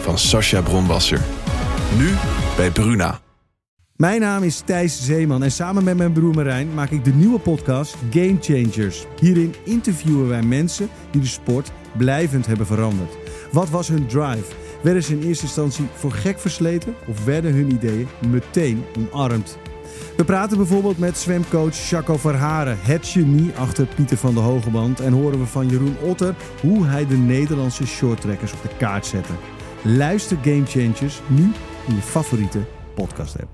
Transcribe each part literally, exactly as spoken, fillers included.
van Sascha Bronwasser. Nu bij Bruna. Mijn naam is Thijs Zeeman en samen met mijn broer Marijn maak ik de nieuwe podcast Game Changers. Hierin interviewen wij mensen die de sport blijvend hebben veranderd. Wat was hun drive? Werden ze in eerste instantie voor gek versleten of werden hun ideeën meteen omarmd? We praten bijvoorbeeld met zwemcoach Jaco Verharen, het genie achter Pieter van der Hogeband, en horen we van Jeroen Otter hoe hij de Nederlandse shorttrackers op de kaart zette. Luister Game Changers nu in je favoriete podcast-app.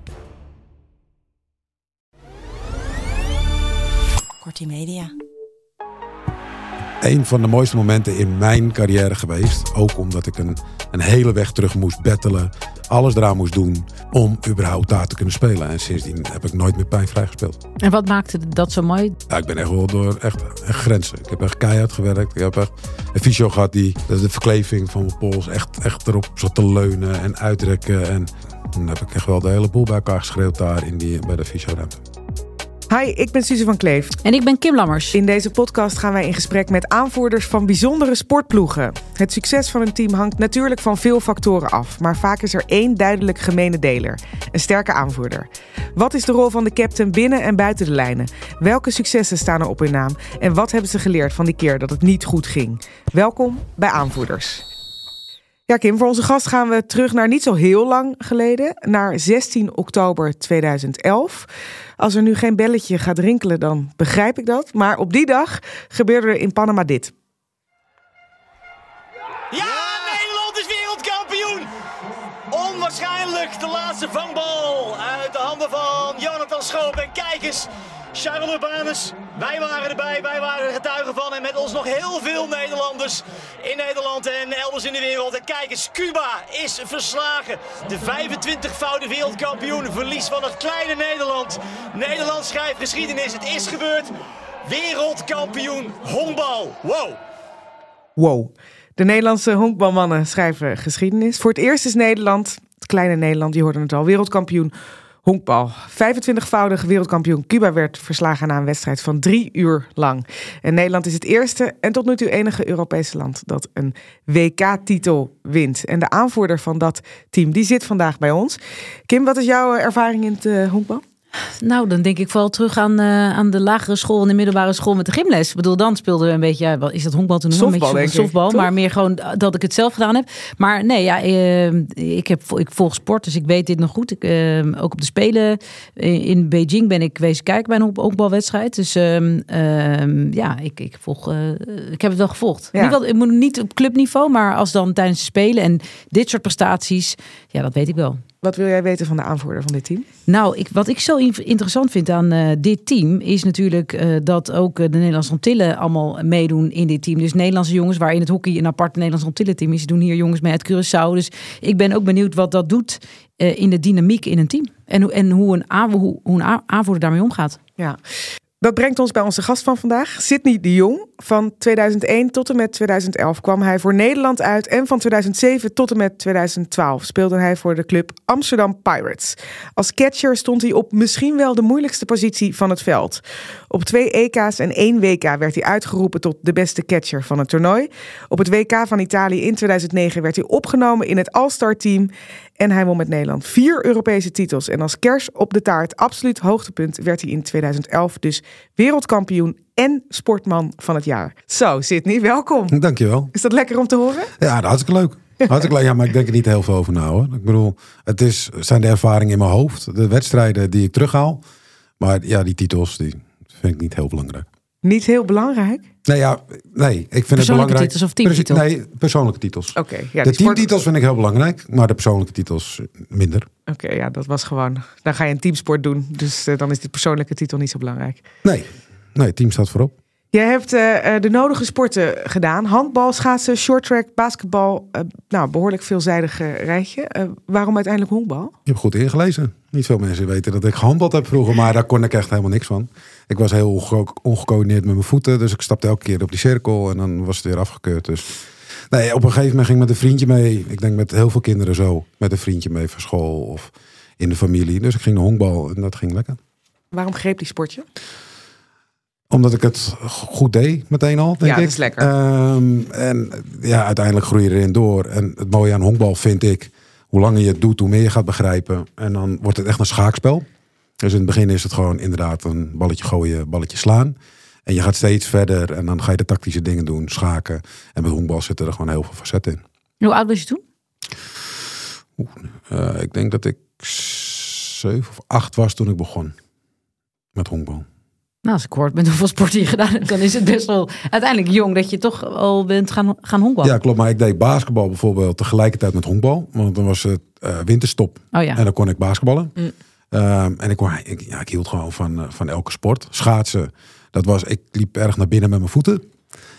Corti Media. Een van de mooiste momenten in mijn carrière geweest. Ook omdat ik een, een hele weg terug moest battelen. Alles eraan moest doen om überhaupt daar te kunnen spelen. En sindsdien heb ik nooit meer pijnvrij gespeeld. En wat maakte dat zo mooi? Ja, ik ben echt wel door echt, echt grenzen. Ik heb echt keihard gewerkt. Ik heb echt een fysio gehad die dat de verkleving van mijn pols echt, echt erop zat te leunen en uitrekken. En dan heb ik echt wel de hele boel bij elkaar geschreeuwd daar in die, bij de fysioruimte. Hi, ik ben Suze van Kleef. En ik ben Kim Lammers. In deze podcast gaan wij in gesprek met aanvoerders van bijzondere sportploegen. Het succes van een team hangt natuurlijk van veel factoren af. Maar vaak is er één duidelijk gemene deler. Een sterke aanvoerder. Wat is de rol van de captain binnen en buiten de lijnen? Welke successen staan er op hun naam? En wat hebben ze geleerd van die keer dat het niet goed ging? Welkom bij Aanvoerders. Ja Kim, voor onze gast gaan we terug naar niet zo heel lang geleden. Naar zestien oktober tweeduizend elf. Als er nu geen belletje gaat rinkelen, dan begrijp ik dat. Maar op die dag gebeurde er in Panama dit. Ja, Nederland is wereldkampioen! Onwaarschijnlijk de laatste vangbal uit de handen van Jonathan Schoop. En kijk eens, Charles Urbanus, wij waren erbij, wij waren er getuigen van. En met ons nog heel veel Nederlanders in Nederland en elders in de wereld. En kijk eens, Cuba is verslagen. De vijfentwintigvoudige wereldkampioen, verlies van het kleine Nederland. Nederland schrijft geschiedenis, het is gebeurd. Wereldkampioen honkbal. Wow. Wow. De Nederlandse honkbalmannen schrijven geschiedenis. Voor het eerst is Nederland, het kleine Nederland, die hoorden het al, wereldkampioen honkbal. vijfentwintigvoudig wereldkampioen Cuba werd verslagen na een wedstrijd van drie uur lang. En Nederland is het eerste en tot nu toe enige Europese land dat een W K-titel wint. En de aanvoerder van dat team, die zit vandaag bij ons. Kim, wat is jouw ervaring in het uh, honkbal? Nou, dan denk ik vooral terug aan, uh, aan de lagere school en de middelbare school met de gymles. Ik bedoel, dan speelden we een beetje, ja, is dat honkbal te noemen? Softbal, een beetje softbal, softbal ik, maar meer gewoon dat ik het zelf gedaan heb. Maar nee, ja, uh, ik, heb, ik volg sport, dus ik weet dit nog goed. Ik, uh, ook op de Spelen in, in Beijing ben ik wezen kijken bij een honkbalwedstrijd. Dus uh, uh, ja, ik, ik, volg, uh, ik heb het wel gevolgd. Ja. Niet, ik moet niet op clubniveau, maar als dan tijdens de Spelen en dit soort prestaties, ja, dat weet ik wel. Wat wil jij weten van de aanvoerder van dit team? Nou, ik, wat ik zo interessant vind aan uh, dit team is natuurlijk uh, dat ook de Nederlandse Antillen allemaal meedoen in dit team. Dus Nederlandse jongens, waarin het hockey een apart Nederlandse Antillen team is, doen hier jongens mee uit Curaçao. Dus ik ben ook benieuwd wat dat doet uh, in de dynamiek in een team. En, en hoe een, aan, hoe, hoe een aanvoerder daarmee omgaat. Ja. Dat brengt ons bij onze gast van vandaag, Sidney de Jong. Van tweeduizend één tot en met tweeduizend elf kwam hij voor Nederland uit. En van tweeduizend zeven tot en met tweeduizend twaalf speelde hij voor de club Amsterdam Pirates. Als catcher stond hij op misschien wel de moeilijkste positie van het veld. Op twee E K's en één W K werd hij uitgeroepen tot de beste catcher van het toernooi. Op het W K van Italië in tweeduizend negen werd hij opgenomen in het All-Star team. En hij won met Nederland vier Europese titels. En als kers op de taart, absoluut hoogtepunt, werd hij in tweeduizend elf dus wereldkampioen en sportman van het jaar. Zo, Sidney, welkom. Dankjewel. Is dat lekker om te horen? Ja, dat is hartstikke leuk. Hartstikke leuk. Ja, maar ik denk er niet heel veel over na, hoor. Ik bedoel, het is, zijn de ervaringen in mijn hoofd. De wedstrijden die ik terughaal. Maar ja, die titels, die vind ik niet heel belangrijk. Niet heel belangrijk? Nee, ja, nee, ik vind het belangrijk. Persoonlijke titels of teamtitels? Nee, persoonlijke titels. Oké. Okay, ja, de teamtitels sport... vind ik heel belangrijk, maar de persoonlijke titels minder. Oké, okay, ja, dat was gewoon... Dan ga je een teamsport doen, dus uh, dan is de persoonlijke titel niet zo belangrijk. Nee, nee, team staat voorop. Jij hebt uh, de nodige sporten gedaan. Handbal, schaatsen, shorttrack, basketbal. Uh, nou, behoorlijk veelzijdig uh, rijtje. Uh, waarom uiteindelijk honkbal? Je hebt goed ingelezen. Niet veel mensen weten dat ik gehandbald heb vroeger, maar daar kon ik echt helemaal niks van. Ik was heel onge- ongecoördineerd met mijn voeten, dus ik stapte elke keer op die cirkel en dan was het weer afgekeurd. Dus nee, op een gegeven moment ging ik met een vriendje mee. Ik denk met heel veel kinderen zo, met een vriendje mee van school of in de familie. Dus ik ging naar honkbal en dat ging lekker. Waarom greep die sportje? Omdat ik het goed deed, meteen al, denk ik. Ja, dat is lekker. Um, en ja, uiteindelijk groei je erin door. En het mooie aan honkbal vind ik, hoe langer je het doet, hoe meer je gaat begrijpen. En dan wordt het echt een schaakspel. Dus in het begin is het gewoon inderdaad een balletje gooien, balletje slaan. En je gaat steeds verder en dan ga je de tactische dingen doen, schaken. En met honkbal zitten er gewoon heel veel facetten in. En hoe oud was je toen? Oeh, uh, ik denk dat ik zeven of acht was toen ik begon met honkbal. Nou, als ik hoor met hoeveel sport je gedaan hebt, dan is het best wel uiteindelijk jong dat je toch al bent gaan, gaan honkballen. Ja, klopt. Maar ik deed basketbal bijvoorbeeld tegelijkertijd met honkbal. Want dan was het uh, winterstop. Oh, ja. En dan kon ik basketballen. Mm. Um, en ik, ik, ja, ik hield gewoon van, uh, van elke sport. Schaatsen, dat was, ik liep erg naar binnen met mijn voeten.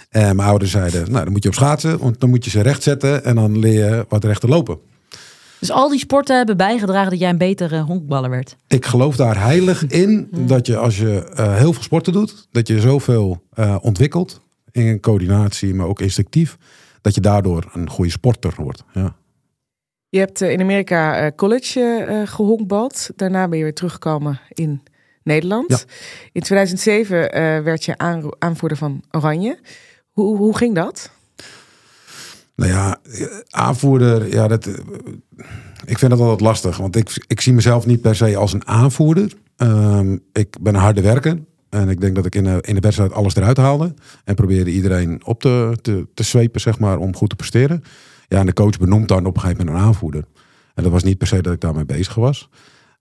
En mijn ouders zeiden, nou, dan moet je op schaatsen. Want dan moet je ze recht zetten en dan leer je wat rechter lopen. Dus al die sporten hebben bijgedragen dat jij een betere honkballer werd. Ik geloof daar heilig in dat je als je uh, heel veel sporten doet, dat je zoveel uh, ontwikkelt in coördinatie, maar ook instinctief, dat je daardoor een goede sporter wordt. Ja. Je hebt uh, in Amerika uh, college uh, gehonkbald. Daarna ben je weer teruggekomen in Nederland. Ja. In tweeduizend zeven uh, werd je aan, aanvoerder van Oranje. Hoe, hoe ging dat? Nou ja, aanvoerder, ja, dat, ik vind dat altijd lastig. Want ik, ik zie mezelf niet per se als een aanvoerder. Um, ik ben een harde werker. En ik denk dat ik in de, in de wedstrijd alles eruit haalde. En probeerde iedereen op te, te, te zwepen, zeg maar, om goed te presteren. Ja, en de coach benoemt dan op een gegeven moment een aanvoerder. En dat was niet per se dat ik daarmee bezig was.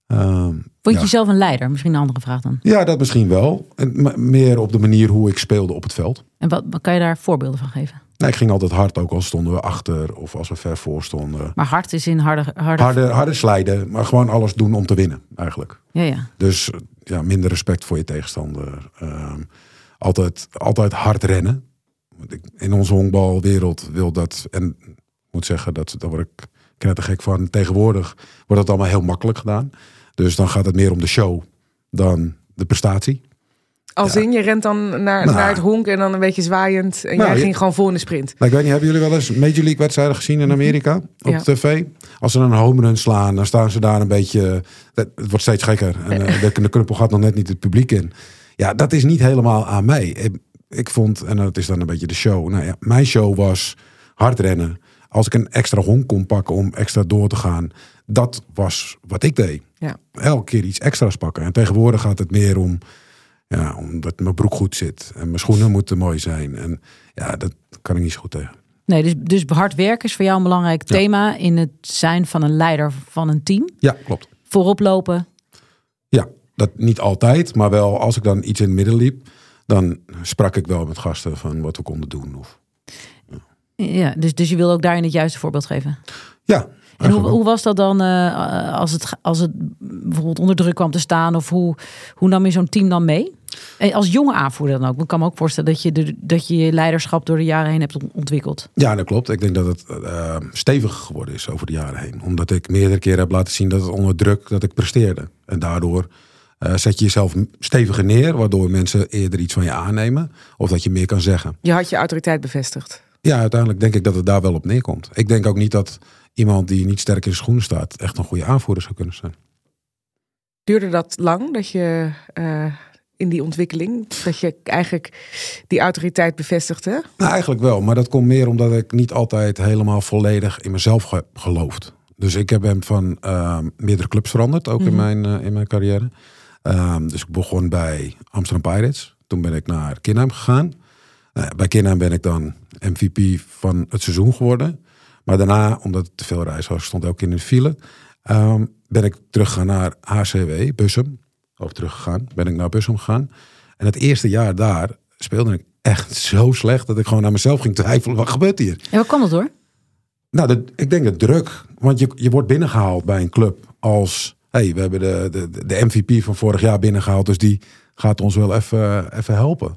Um, Vond je jezelf een leider? Misschien een andere vraag dan. Ja, dat misschien wel. En meer op de manier hoe ik speelde op het veld. En wat, wat kan je daar voorbeelden van geven? Nee, ik ging altijd hard, ook al stonden we achter of als we ver voor stonden. Maar hard is in harde... Harde, harde, harde slijden, maar gewoon alles doen om te winnen, eigenlijk. Ja, ja. Dus ja, minder respect voor je tegenstander. Um, altijd, altijd hard rennen. Want ik, in onze honkbalwereld wil dat... En ik moet zeggen, dat, daar word ik knettergek van. Tegenwoordig wordt dat allemaal heel makkelijk gedaan. Dus dan gaat het meer om de show dan de prestatie. Als ja. in, je rent dan naar, nou, naar het honk en dan een beetje zwaaiend. En nou, jij ging je, gewoon vol in de sprint. Nou, ik weet niet, hebben jullie wel eens Major League wedstrijden gezien in Amerika? Op ja. tv? Als ze dan een home run slaan, dan staan ze daar een beetje... Het wordt steeds gekker. En uh, de, de knuppel gaat nog net niet het publiek in. Ja, dat is niet helemaal aan mij. Ik, ik vond, en dat is dan een beetje de show. Nou ja, mijn show was hard rennen. Als ik een extra honk kon pakken om extra door te gaan. Dat was wat ik deed. Ja. Elke keer iets extra's pakken. En tegenwoordig gaat het meer om... Ja, omdat mijn broek goed zit. En mijn schoenen moeten mooi zijn. En ja, dat kan ik niet zo goed tegen. Nee, dus, dus hard werken is voor jou een belangrijk ja. thema... in het zijn van een leider van een team. Ja, klopt. Voorop lopen. Ja, dat niet altijd. Maar wel als ik dan iets in het midden liep... dan sprak ik wel met gasten van wat we konden doen. Of, ja, ja dus, dus je wil ook daarin het juiste voorbeeld geven? Ja. En hoe, hoe was dat dan uh, als, het, als het bijvoorbeeld onder druk kwam te staan? Of hoe, hoe nam je zo'n team dan mee? En als jonge aanvoerder dan ook. Ik kan me ook voorstellen dat je, de, dat je je leiderschap door de jaren heen hebt ontwikkeld. Ja, dat klopt. Ik denk dat het uh, steviger geworden is over de jaren heen. Omdat ik meerdere keren heb laten zien dat het onder druk dat ik presteerde. En daardoor uh, zet je jezelf steviger neer. Waardoor mensen eerder iets van je aannemen. Of dat je meer kan zeggen. Je had je autoriteit bevestigd. Ja, uiteindelijk denk ik dat het daar wel op neerkomt. Ik denk ook niet dat... iemand die niet sterk in de schoenen staat, echt een goede aanvoerder zou kunnen zijn. Duurde dat lang dat je uh, in die ontwikkeling, dat je eigenlijk die autoriteit bevestigde? Nou, eigenlijk wel, maar dat komt meer omdat ik niet altijd helemaal volledig in mezelf heb geloofd. Dus ik heb hem van uh, meerdere clubs veranderd, ook mm-hmm. in, mijn, uh, in mijn carrière. Uh, dus ik begon bij Amsterdam Pirates. Toen ben ik naar Kinheim gegaan. Uh, bij Kinheim ben ik dan M V P van het seizoen geworden. Maar daarna, omdat het te veel reis was, stond elke keer in de file. Um, ben ik teruggegaan naar H C W Bussen. Of teruggegaan. Ben ik naar Bussen gegaan. En het eerste jaar daar speelde ik echt zo slecht dat ik gewoon naar mezelf ging twijfelen. Wat gebeurt hier? En wat kwam dat door? Nou, dat, ik denk dat druk. Want je, je wordt binnengehaald bij een club als... Hey, we hebben de, de, de M V P van vorig jaar binnengehaald. Dus die gaat ons wel even, even helpen.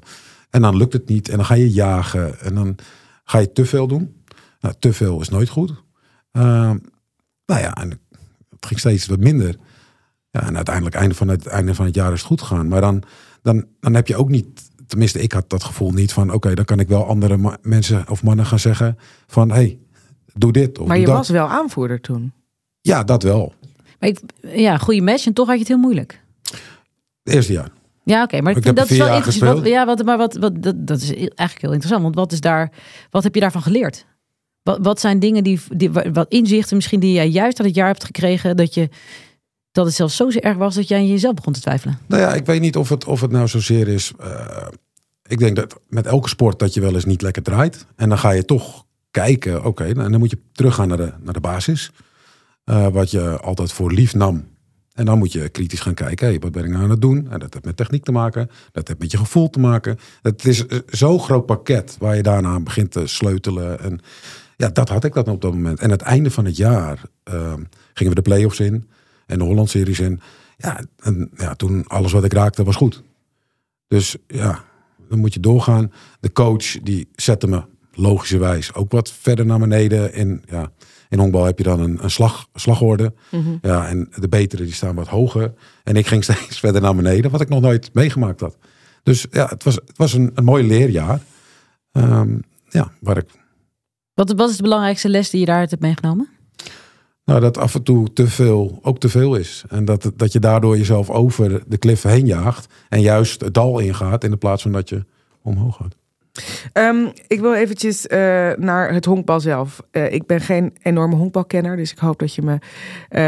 En dan lukt het niet. En dan ga je jagen. En dan ga je te veel doen. Nou, te veel is nooit goed. Uh, nou ja, en het ging steeds wat minder. Ja, en uiteindelijk, einde van het, einde van het jaar is het goed gegaan. Maar dan, dan, dan heb je ook niet... Tenminste, ik had dat gevoel niet van... Oké, okay, dan kan ik wel andere ma- mensen of mannen gaan zeggen van... Hey, doe dit of maar doe je dat. Was wel aanvoerder toen. Ja, dat wel. Maar ik, ja, goede match en toch had je het heel moeilijk. Het eerste jaar. Ja, oké, okay, maar ik vind, dat is wel interessant. Wat, ja, wat, maar wat, wat, dat, dat is eigenlijk heel interessant. Want wat is daar, wat heb je daarvan geleerd? Wat, wat zijn dingen die, die, wat inzichten misschien die jij juist uit het jaar hebt gekregen dat je dat het zelfs zo erg was dat jij in jezelf begon te twijfelen? Nou ja, ik weet niet of het, of het nou zozeer is. Uh, ik denk dat met elke sport dat je wel eens niet lekker draait en dan ga je toch kijken. Oké, okay, nou, dan moet je teruggaan naar de, naar de basis. Uh, wat je altijd voor lief nam. En dan moet je kritisch gaan kijken. Hey, wat ben ik nou aan het doen? En dat heeft met techniek te maken. Dat heeft met je gevoel te maken. Het is zo'n groot pakket waar je daarna aan begint te sleutelen. En ja, dat had ik dat op dat moment. En het einde van het jaar uh, gingen we de play-offs in. En de Holland-series in. Ja, en ja, toen alles wat ik raakte was goed. Dus ja, dan moet je doorgaan. De coach die zette me logischerwijs ook wat verder naar beneden. En ja... In honkbal heb je dan een, een slag, slagorde. Mm-hmm. Ja, en de betere die staan wat hoger. En ik ging steeds verder naar beneden. Wat ik nog nooit meegemaakt had. Dus ja, het was, het was een, een mooi leerjaar. Um, ja, waar ik... Wat, wat is de belangrijkste les die je daaruit hebt meegenomen? Nou, dat af en toe te veel ook te veel is. En dat, dat je daardoor jezelf over de klif heen jaagt. En juist het dal ingaat. In de plaats van dat je omhoog gaat. Um, ik wil eventjes uh, naar het honkbal zelf. Uh, ik ben geen enorme honkbalkenner, dus ik hoop dat je me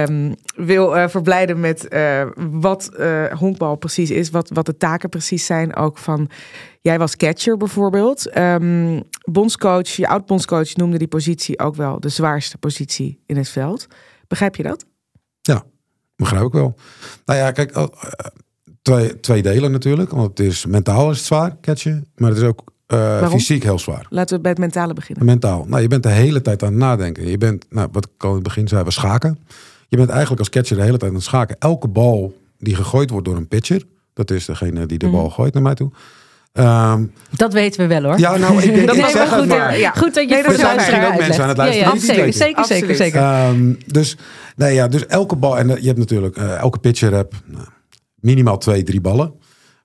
um, wil uh, verblijden met uh, wat uh, honkbal precies is, wat, wat de taken precies zijn. Ook van, jij was catcher bijvoorbeeld. Um, bondscoach, je oud-bondscoach noemde die positie ook wel de zwaarste positie in het veld. Begrijp je dat? Ja, begrijp ik wel. Nou ja, kijk, twee, twee delen natuurlijk. Want het is mentaal is het zwaar, catchen, maar het is ook Uh, fysiek heel zwaar. Laten we bij het mentale beginnen. Mentaal. Nou, je bent de hele tijd aan het nadenken. Je bent, nou, wat ik al in het begin zei, was schaken. Je bent eigenlijk als catcher de hele tijd aan het schaken. Elke bal die gegooid wordt door een pitcher, dat is degene die de mm. bal gooit naar mij toe. Um, dat weten we wel hoor. Ja, nou, ik denk dat ik zeg goed, het maar. Ja. Goed dat je nee, voor de luisteraar uitlegt. Mensen aan het luisteren. Ja, ja, zeker, zeker, zeker, zeker. Um, dus, nee, ja, dus elke bal, en je hebt natuurlijk, uh, elke pitcher hebt nou, minimaal twee, drie ballen.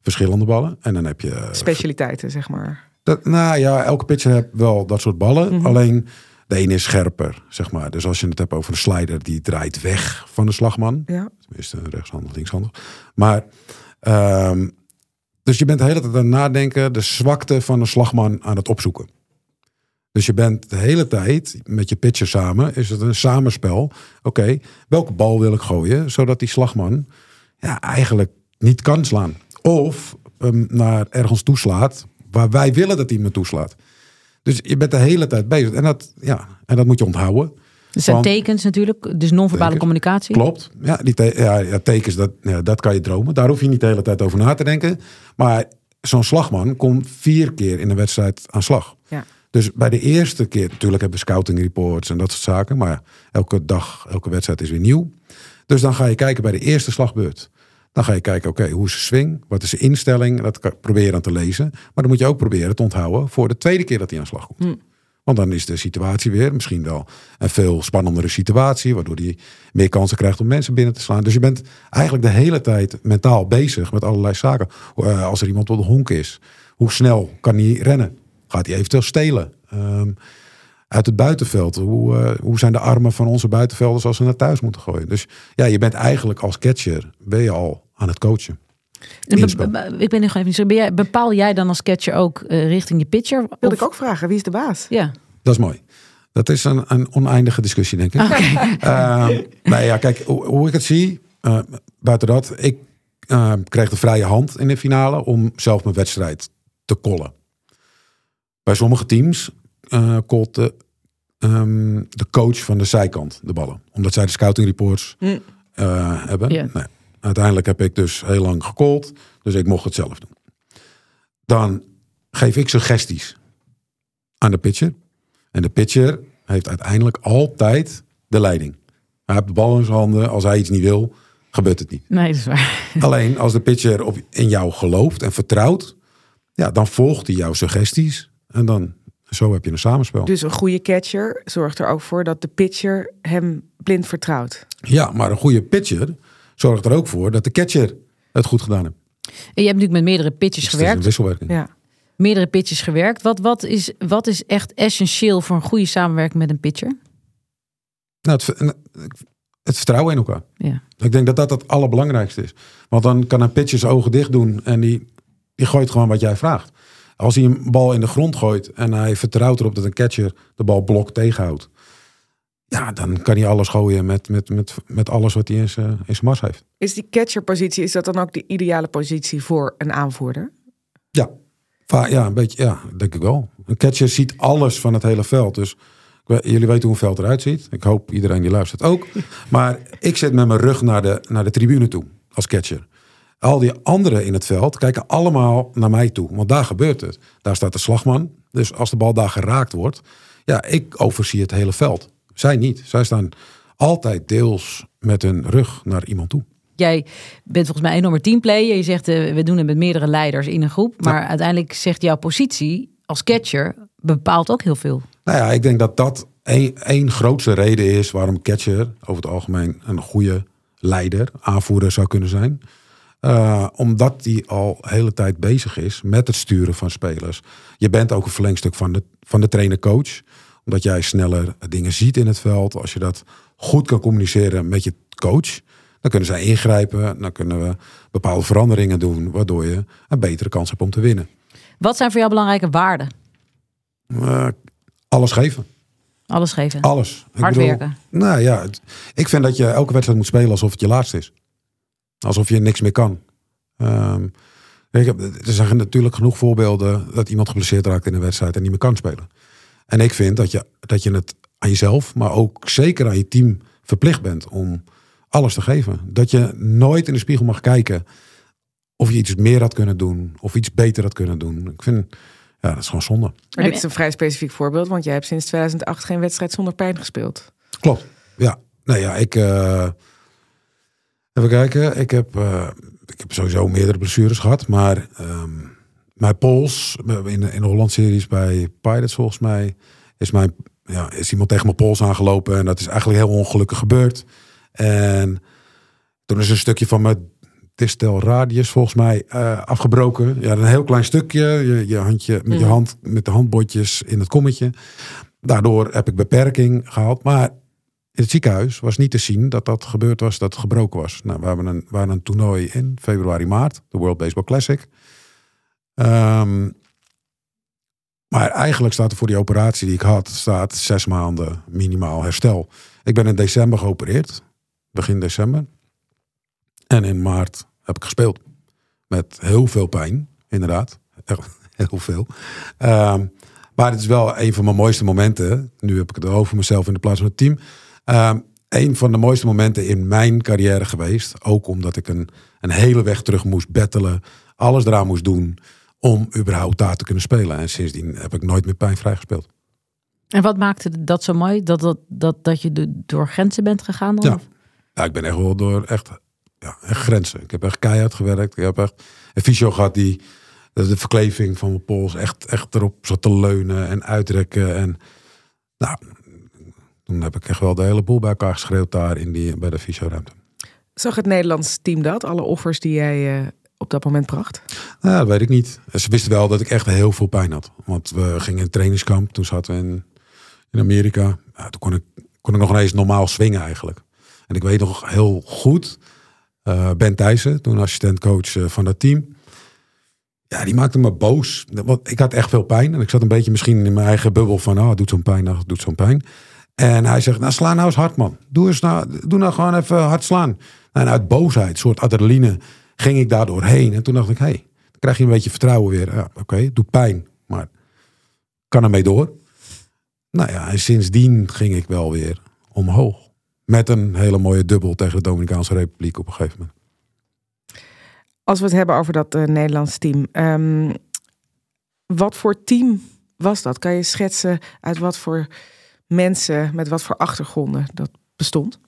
Verschillende ballen. En dan heb je... Specialiteiten, zeg maar. Dat, nou ja, elke pitcher heeft wel dat soort ballen. Mm-hmm. Alleen de ene is scherper, zeg maar. Dus als je het hebt over een slider, die draait weg van de slagman. Ja. Tenminste, rechtshandig, linkshandig. Maar, um, dus je bent de hele tijd aan het nadenken, de zwakte van de slagman aan het opzoeken. Dus je bent de hele tijd met je pitcher samen, is het een samenspel. Oké, okay, welke bal wil ik gooien, zodat die slagman ja, eigenlijk niet kan slaan. Of um, naar ergens toeslaat, waar wij willen dat hij me toeslaat. Dus je bent de hele tijd bezig. En dat, ja, en dat moet je onthouden. Dat zijn want, tekens natuurlijk, dus non-verbale tekens, communicatie. Klopt. Ja, die te- ja, ja tekens, dat, ja, dat kan je dromen. Daar hoef je niet de hele tijd over na te denken. Maar zo'n slagman komt vier keer in een wedstrijd aan slag. Ja. Dus bij de eerste keer, natuurlijk hebben we scouting reports en dat soort zaken. Maar elke dag, elke wedstrijd is weer nieuw. Dus dan ga je kijken bij de eerste slagbeurt. Dan ga je kijken, oké, okay, hoe is de swing? Wat is de instelling? Dat probeer je dan te lezen. Maar dan moet je ook proberen te onthouden voor de tweede keer dat hij aan slag komt. Mm. Want dan is de situatie weer misschien wel een veel spannendere situatie. Waardoor hij meer kansen krijgt om mensen binnen te slaan. Dus je bent eigenlijk de hele tijd mentaal bezig met allerlei zaken. Uh, als er iemand op de honk is. Hoe snel kan hij rennen? Gaat hij eventueel stelen? Um, uit het buitenveld. Hoe, uh, hoe zijn de armen van onze buitenvelders als ze naar thuis moeten gooien? Dus ja, je bent eigenlijk als catcher ben je al aan het coachen. Be- be- ik ben nu gewoon even niet zo. Bepaal jij dan als catcher ook uh, richting je pitcher? Of? Wilde ik ook vragen. Wie is de baas? Ja. Dat is mooi. Dat is een, een oneindige discussie, denk ik. Okay. uh, nou ja, kijk, hoe, hoe ik het zie, uh, buiten dat, ik uh, kreeg de vrije hand in de finale om zelf mijn wedstrijd te callen. Bij sommige teams uh, callt de um, de coach van de zijkant de ballen. Omdat zij de scouting reports mm. uh, hebben. Yeah. Nee. Uiteindelijk heb ik dus heel lang gecallt. Dus ik mocht het zelf doen. Dan geef ik suggesties aan de pitcher. En de pitcher heeft uiteindelijk altijd de leiding. Hij heeft de bal in zijn handen. Als hij iets niet wil, gebeurt het niet. Nee, dat is waar. Alleen als de pitcher op, in jou gelooft en vertrouwt, ja, dan volgt hij jouw suggesties. En dan, zo heb je een samenspel. Dus een goede catcher zorgt er ook voor dat de pitcher hem blind vertrouwt. Ja, maar een goede pitcher zorgt er ook voor dat de catcher het goed gedaan heeft. En je hebt natuurlijk met meerdere pitchers dus gewerkt. Het is een wisselwerking. Ja. Meerdere pitchers gewerkt. Wat, wat, is, wat is echt essentieel voor een goede samenwerking met een pitcher? Nou, het, het vertrouwen in elkaar. Ja. Ik denk dat dat het allerbelangrijkste is. Want dan kan een pitcher zijn ogen dicht doen en die, die gooit gewoon wat jij vraagt. Als hij een bal in de grond gooit en hij vertrouwt erop dat een catcher de bal blok tegenhoudt. Ja, dan kan hij alles gooien met, met, met, met alles wat hij in zijn mars heeft. Is die catcherpositie, is dat dan ook de ideale positie voor een aanvoerder? Ja, ja, een beetje, ja, denk ik wel. Een catcher ziet alles van het hele veld. Dus jullie weten hoe een veld eruit ziet. Ik hoop iedereen die luistert ook. Maar ik zit met mijn rug naar de, naar de tribune toe als catcher. Al die anderen in het veld kijken allemaal naar mij toe. Want daar gebeurt het. Daar staat de slagman. Dus als de bal daar geraakt wordt, ja, ik overzie het hele veld. Zij niet. Zij staan altijd deels met hun rug naar iemand toe. Jij bent volgens mij een enorme teamplayer. Je zegt, uh, we doen het met meerdere leiders in een groep. Maar ja, uiteindelijk zegt jouw positie als catcher bepaalt ook heel veel. Nou ja, ik denk dat dat één grootste reden is waarom catcher over het algemeen een goede leider, aanvoerder zou kunnen zijn. Uh, omdat die al de hele tijd bezig is met het sturen van spelers. Je bent ook een verlengstuk van de, van de trainer-coach. Omdat jij sneller dingen ziet in het veld. Als je dat goed kan communiceren met je coach, dan kunnen zij ingrijpen. Dan kunnen we bepaalde veranderingen doen, waardoor je een betere kans hebt om te winnen. Wat zijn voor jou belangrijke waarden? Uh, alles geven. Alles geven? Alles. Ik Hard bedoel, werken? Nou ja, het, ik vind dat je elke wedstrijd moet spelen alsof het je laatste is. Alsof je niks meer kan. Um, ik heb, er zijn natuurlijk genoeg voorbeelden dat iemand geblesseerd raakt in een wedstrijd en niet meer kan spelen. En ik vind dat je, dat je het aan jezelf, maar ook zeker aan je team verplicht bent om alles te geven. Dat je nooit in de spiegel mag kijken of je iets meer had kunnen doen of iets beter had kunnen doen. Ik vind, ja, dat is gewoon zonde. Maar dit is een vrij specifiek voorbeeld, want jij hebt sinds tweeduizend acht geen wedstrijd zonder pijn gespeeld. Klopt, ja. Nou ja, ik... Uh, even kijken, ik heb, uh, ik heb sowieso meerdere blessures gehad, maar... Um, Mijn pols, in de, in de Holland-series bij Pirates volgens mij, is, mijn, ja, is iemand tegen mijn pols aangelopen. En dat is eigenlijk heel ongelukkig gebeurd. En toen is een stukje van mijn distelradius volgens mij uh, afgebroken. Ja, een heel klein stukje, je, je handje, met, je hand, met de handbotjes in het kommetje. Daardoor heb ik beperking gehad. Maar in het ziekenhuis was niet te zien dat dat gebeurd was, dat het gebroken was. Nou, we hebben een, waren een toernooi in februari, maart, de World Baseball Classic. Um, maar eigenlijk staat er voor die operatie die ik had, staat zes maanden minimaal herstel. Ik ben in december geopereerd, begin december. En in maart heb ik gespeeld. Met heel veel pijn, inderdaad. Heel veel. Um, maar het is wel een van mijn mooiste momenten. Nu heb ik het over mezelf in de plaats van het team. Um, een van de mooiste momenten in mijn carrière geweest. Ook omdat ik een, een hele weg terug moest battelen. Alles eraan moest doen om überhaupt daar te kunnen spelen. En sindsdien heb ik nooit meer pijnvrij gespeeld. En wat maakte dat zo mooi? Dat, dat, dat, dat je door grenzen bent gegaan dan? Ja, ja ik ben echt wel door echt, ja, echt grenzen. Ik heb echt keihard gewerkt. Ik heb echt een fysio gehad die de verkleving van mijn pols echt, echt erop zat te leunen en uitrekken. En nou, toen heb ik echt wel de hele boel bij elkaar geschreeuwd daar in die, bij de fysioruimte. Zag het Nederlands team dat? Alle offers die jij... Uh... op dat moment bracht? Nou, dat weet ik niet. Ze wisten wel dat ik echt heel veel pijn had. Want we gingen in trainingskamp. Toen zaten we in, in Amerika. Ja, toen kon ik, kon ik nog ineens normaal swingen eigenlijk. En ik weet nog heel goed. Uh, Ben Thijssen, toen assistentcoach van dat team. Ja, die maakte me boos. Want ik had echt veel pijn. En ik zat een beetje misschien in mijn eigen bubbel van... ah, oh, doet zo'n pijn, dat doet zo'n pijn. En hij zegt, nou sla nou eens hard man. Doe, eens nou, doe nou gewoon even hard slaan. En uit boosheid, een soort adrenaline... ging ik daar doorheen en toen dacht ik, hé, hey, dan krijg je een beetje vertrouwen weer. Ja, oké, okay, doet pijn, maar kan ermee door. Nou ja, en sindsdien ging ik wel weer omhoog. Met een hele mooie dubbel tegen de Dominicaanse Republiek op een gegeven moment. Als we het hebben over dat uh, Nederlands team. Um, wat voor team was dat? Kan je schetsen uit wat voor mensen, met wat voor achtergronden dat bestond?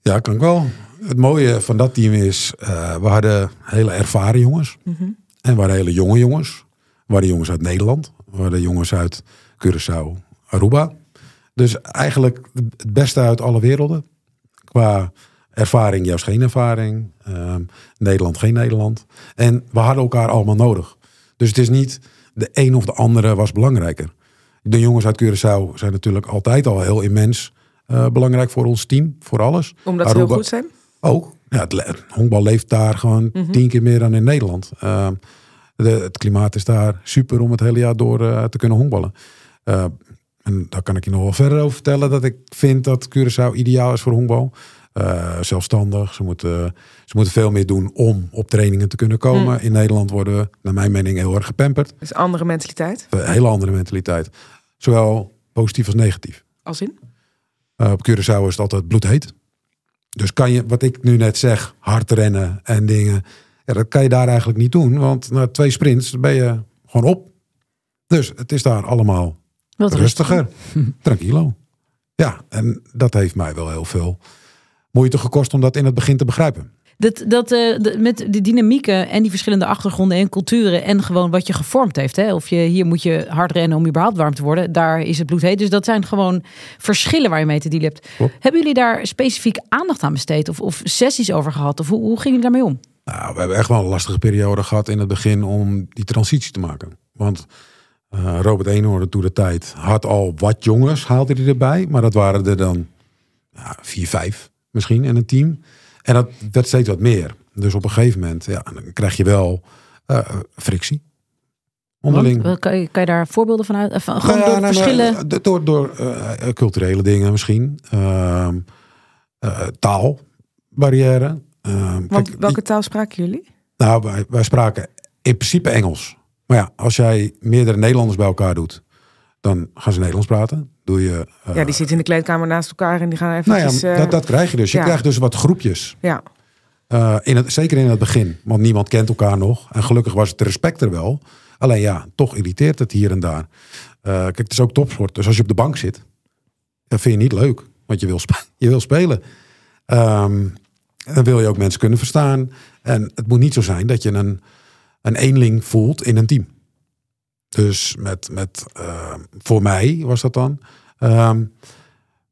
Ja, kan ik wel. Het mooie van dat team is, uh, we hadden hele ervaren jongens. Mm-hmm. En we hadden hele jonge jongens. We hadden jongens uit Nederland. We hadden jongens uit Curaçao, Aruba. Dus eigenlijk het beste uit alle werelden. Qua ervaring, juist geen ervaring. Uh, Nederland, geen Nederland. En we hadden elkaar allemaal nodig. Dus het is niet de een of de andere was belangrijker. De jongens uit Curaçao zijn natuurlijk altijd al heel immens uh, belangrijk voor ons team. Voor alles. Omdat Aruba, ze heel goed zijn? Ook. Ja, het honkbal leeft daar gewoon mm-hmm. tien keer meer dan in Nederland. Uh, de, het klimaat is daar super om het hele jaar door uh, te kunnen honkballen. Uh, En daar kan ik je nog wel verder over vertellen. Dat ik vind dat Curaçao ideaal is voor honkbal. Uh, zelfstandig. Ze moeten, ze moeten veel meer doen om op trainingen te kunnen komen. Mm. In Nederland worden we, naar mijn mening, heel erg gepamperd. Dat is een andere mentaliteit? Een hele andere mentaliteit. Zowel positief als negatief. Als in? Uh, op Curaçao is het altijd bloedheet. Dus kan je, wat ik nu net zeg, hard rennen en dingen. Ja, dat kan je daar eigenlijk niet doen. Want na twee sprints ben je gewoon op. Dus het is daar allemaal... Wat rustiger, tranquilo. Ja, en dat heeft mij wel heel veel moeite gekost om dat in het begin te begrijpen. Dat, dat, uh, de, met die dynamieken en die verschillende achtergronden en culturen... en gewoon wat je gevormd heeft. Hè? Of je hier moet je hard rennen om überhaupt warm te worden. Daar is het bloedheet. Dus dat zijn gewoon verschillen waar je mee te dealen hebt. Klopt. Hebben jullie daar specifiek aandacht aan besteed? Of, of sessies over gehad? Of hoe, hoe gingen jullie daarmee om? Nou, we hebben echt wel een lastige periode gehad in het begin... om die transitie te maken. Want... Uh, Robert Eenhoorn toen de tijd had al wat jongens, haalde hij erbij. Maar dat waren er dan ja, vier, vijf misschien in een team. En dat werd steeds wat meer. Dus op een gegeven moment ja, dan krijg je wel uh, frictie. Onderling. Want, kan, je, kan je daar voorbeelden van uit? Van, gewoon nou ja, door nou, verschillen? Nou, door door uh, culturele dingen misschien. Uh, uh, taalbarrière. Uh, Want kijk, welke die, taal spraken jullie? Nou, wij, wij spraken in principe Engels. Maar ja, als jij meerdere Nederlanders bij elkaar doet, dan gaan ze Nederlands praten. Doe je, uh, ja, die zitten in de kleedkamer naast elkaar en die gaan even... Nou ja, uh, dat, dat krijg je dus. Je ja. krijgt dus wat groepjes. Ja. Uh, in het, zeker in het begin, want niemand kent elkaar nog. En gelukkig was het respect er wel. Alleen ja, toch irriteert het hier en daar. Uh, kijk, het is ook topsport. Dus als je op de bank zit, dat vind je niet leuk. Want je wil, sp- je wil spelen. Um, dan wil je ook mensen kunnen verstaan. En het moet niet zo zijn dat je een... een eenling voelt in een team. Dus met, met uh, voor mij was dat dan. Uh,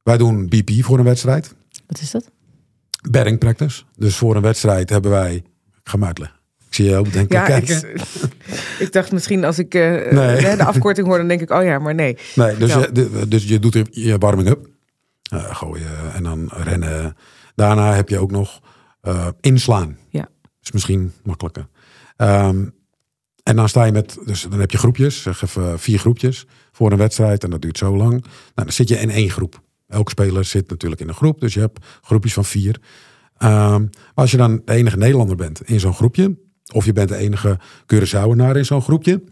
wij doen B P voor een wedstrijd. Wat is dat? Batting practice. Dus voor een wedstrijd hebben wij... Ik ga hem uitleggen. Ik zie je ook denken, ja, kijken. Ik, ik dacht misschien als ik uh, nee. de afkorting hoor, dan denk ik, oh ja, maar nee. nee dus, ja. je, dus je doet je warming up. Uh, gooien en dan rennen. Daarna heb je ook nog uh, inslaan. Ja. Is misschien makkelijker. Um, en dan sta je met, dus dan heb je groepjes, zeg even vier groepjes voor een wedstrijd en dat duurt zo lang. Nou, dan zit je in één groep. Elke speler zit natuurlijk in een groep, dus je hebt groepjes van vier. Um, als je dan de enige Nederlander bent in zo'n groepje, of je bent de enige Curaçaoenaar in zo'n groepje.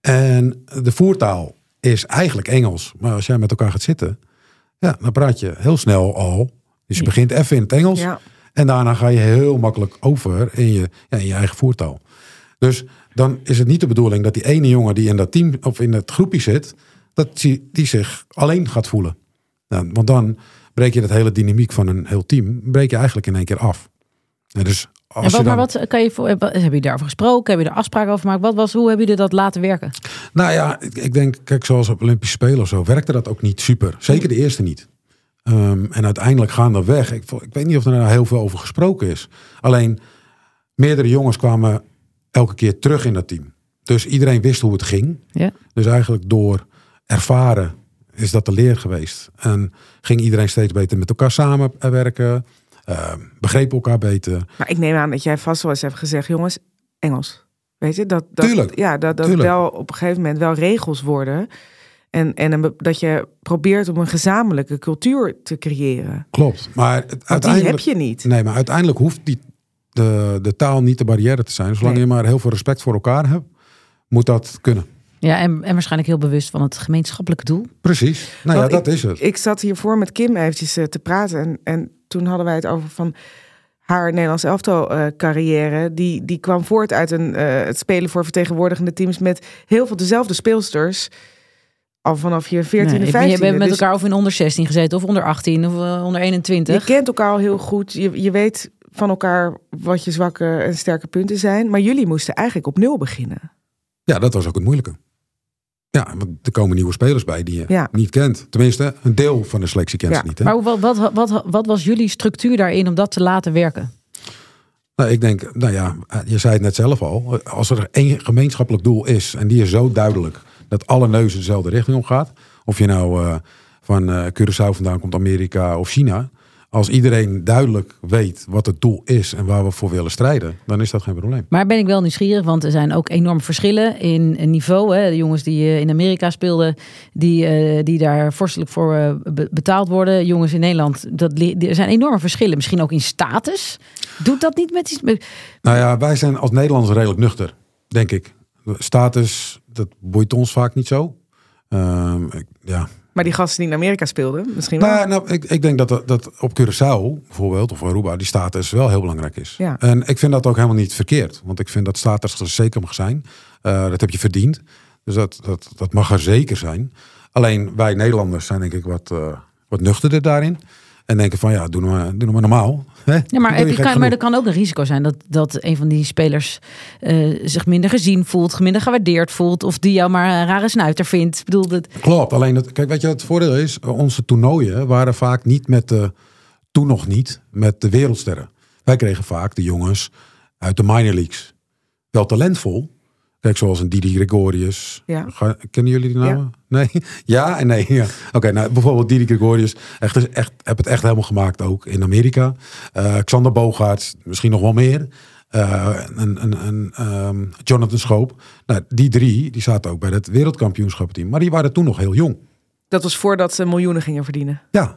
En de voertaal is eigenlijk Engels, maar als jij met elkaar gaat zitten, ja, dan praat je heel snel al. Dus je begint even in het Engels. Ja. En daarna ga je heel makkelijk over in je, ja, in je eigen voertaal. Dus dan is het niet de bedoeling dat die ene jongen die in dat team of in dat groepje zit, dat die, die zich alleen gaat voelen. Ja, want dan breek je dat hele dynamiek van een heel team, breek je eigenlijk in één keer af. En dus als en wat, je dan, maar wat kan je voor? Heb je daarover gesproken? Heb je er afspraken over gemaakt? Wat was? Hoe hebben jullie dat laten werken? Nou ja, ik, ik denk, kijk, zoals op Olympische Spelen of zo werkte dat ook niet super. Zeker de eerste niet. Um, en uiteindelijk gaan we weg. Ik, ik weet niet of er nou heel veel over gesproken is. Alleen, meerdere jongens kwamen elke keer terug in dat team. Dus iedereen wist hoe het ging. Ja. Dus eigenlijk door ervaren is dat de leer geweest. En ging iedereen steeds beter met elkaar samenwerken. Uh, begrepen elkaar beter. Maar ik neem aan dat jij vast wel eens hebt gezegd, jongens, Engels. Weet je, dat, dat, Tuurlijk. Ja, dat, dat Tuurlijk. Wel op een gegeven moment wel regels worden... En, en een, dat je probeert om een gezamenlijke cultuur te creëren. Klopt, maar het, uiteindelijk die heb je niet. Nee, maar uiteindelijk hoeft die, de, de taal niet de barrière te zijn. Zolang nee. je maar heel veel respect voor elkaar hebt, moet dat kunnen. Ja, en, en waarschijnlijk heel bewust van het gemeenschappelijke doel. Precies, nou ja, Want dat ik, is het. Ik zat hiervoor met Kim eventjes uh, te praten. En, en toen hadden wij het over van haar Nederlands elftal uh, carrière. Die, die kwam voort uit een, uh, het spelen voor vertegenwoordigende teams met heel veel dezelfde speelsters. Al vanaf je veertiende, vijftiende. Je bent met dus elkaar of in onder zestien gezeten, of onder achttien, of uh, onder eenentwintig. Je kent elkaar al heel goed. Je, je weet van elkaar wat je zwakke en sterke punten zijn. Maar jullie moesten eigenlijk op nul beginnen. Ja, dat was ook het moeilijke. Ja, want er komen nieuwe spelers bij die je ja. niet kent. Tenminste, een deel van de selectie kent ja. ze niet. Hè? Maar wat, wat, wat, wat was jullie structuur daarin om dat te laten werken? Nou, ik denk, nou ja, je zei het net zelf al. Als er één gemeenschappelijk doel is en die is zo duidelijk dat alle neuzen dezelfde richting op gaat. Of je nou uh, van uh, Curaçao vandaan komt, Amerika of China. Als iedereen duidelijk weet wat het doel is en waar we voor willen strijden, dan is dat geen probleem. Maar ben ik wel nieuwsgierig, want er zijn ook enorme verschillen in niveau. Hè? De jongens die in Amerika speelden, die, uh, die daar vorstelijk voor uh, betaald worden. Jongens in Nederland, dat li- er zijn enorme verschillen. Misschien ook in status. Doet dat niet met die... Nou ja, wij zijn als Nederlanders redelijk nuchter, denk ik. Status, dat boeit ons vaak niet zo. Uh, ik, ja... Maar die gasten die in Amerika speelden, misschien wel? Nou, nou, ik, ik denk dat, dat op Curaçao bijvoorbeeld, of Aruba, die status wel heel belangrijk is. Ja. En ik vind dat ook helemaal niet verkeerd. Want ik vind dat status er zeker mag zijn. Uh, dat heb je verdiend. Dus dat, dat, dat mag er zeker zijn. Alleen wij Nederlanders zijn denk ik wat, uh, wat nuchterder daarin. En denken van ja, doe nou maar, doe nou maar normaal. Hè? Ja, maar, je kan, maar er kan ook een risico zijn dat, dat een van die spelers uh, zich minder gezien voelt, minder gewaardeerd voelt, of die jou maar een rare snuiter vindt. Ik bedoel, dat... Klopt, alleen dat, kijk, weet je wat het voordeel is? Onze toernooien waren vaak niet met de, toen nog niet, met de wereldsterren. Wij kregen vaak de jongens uit de minor leagues. Wel talentvol. Kijk, zoals een Didi Gregorius. Ja. Kennen jullie die namen? Ja. Nee? Ja en nee. Ja. Oké, okay, nou bijvoorbeeld Didi Gregorius. Echt, echt, heb het echt helemaal gemaakt ook in Amerika. Uh, Xander Bogaerts, misschien nog wel meer. Uh, en, en, en, um, Jonathan Schoop. Nou, die drie, die zaten ook bij het wereldkampioenschapteam. Maar die waren toen nog heel jong. Dat was voordat ze miljoenen gingen verdienen? Ja.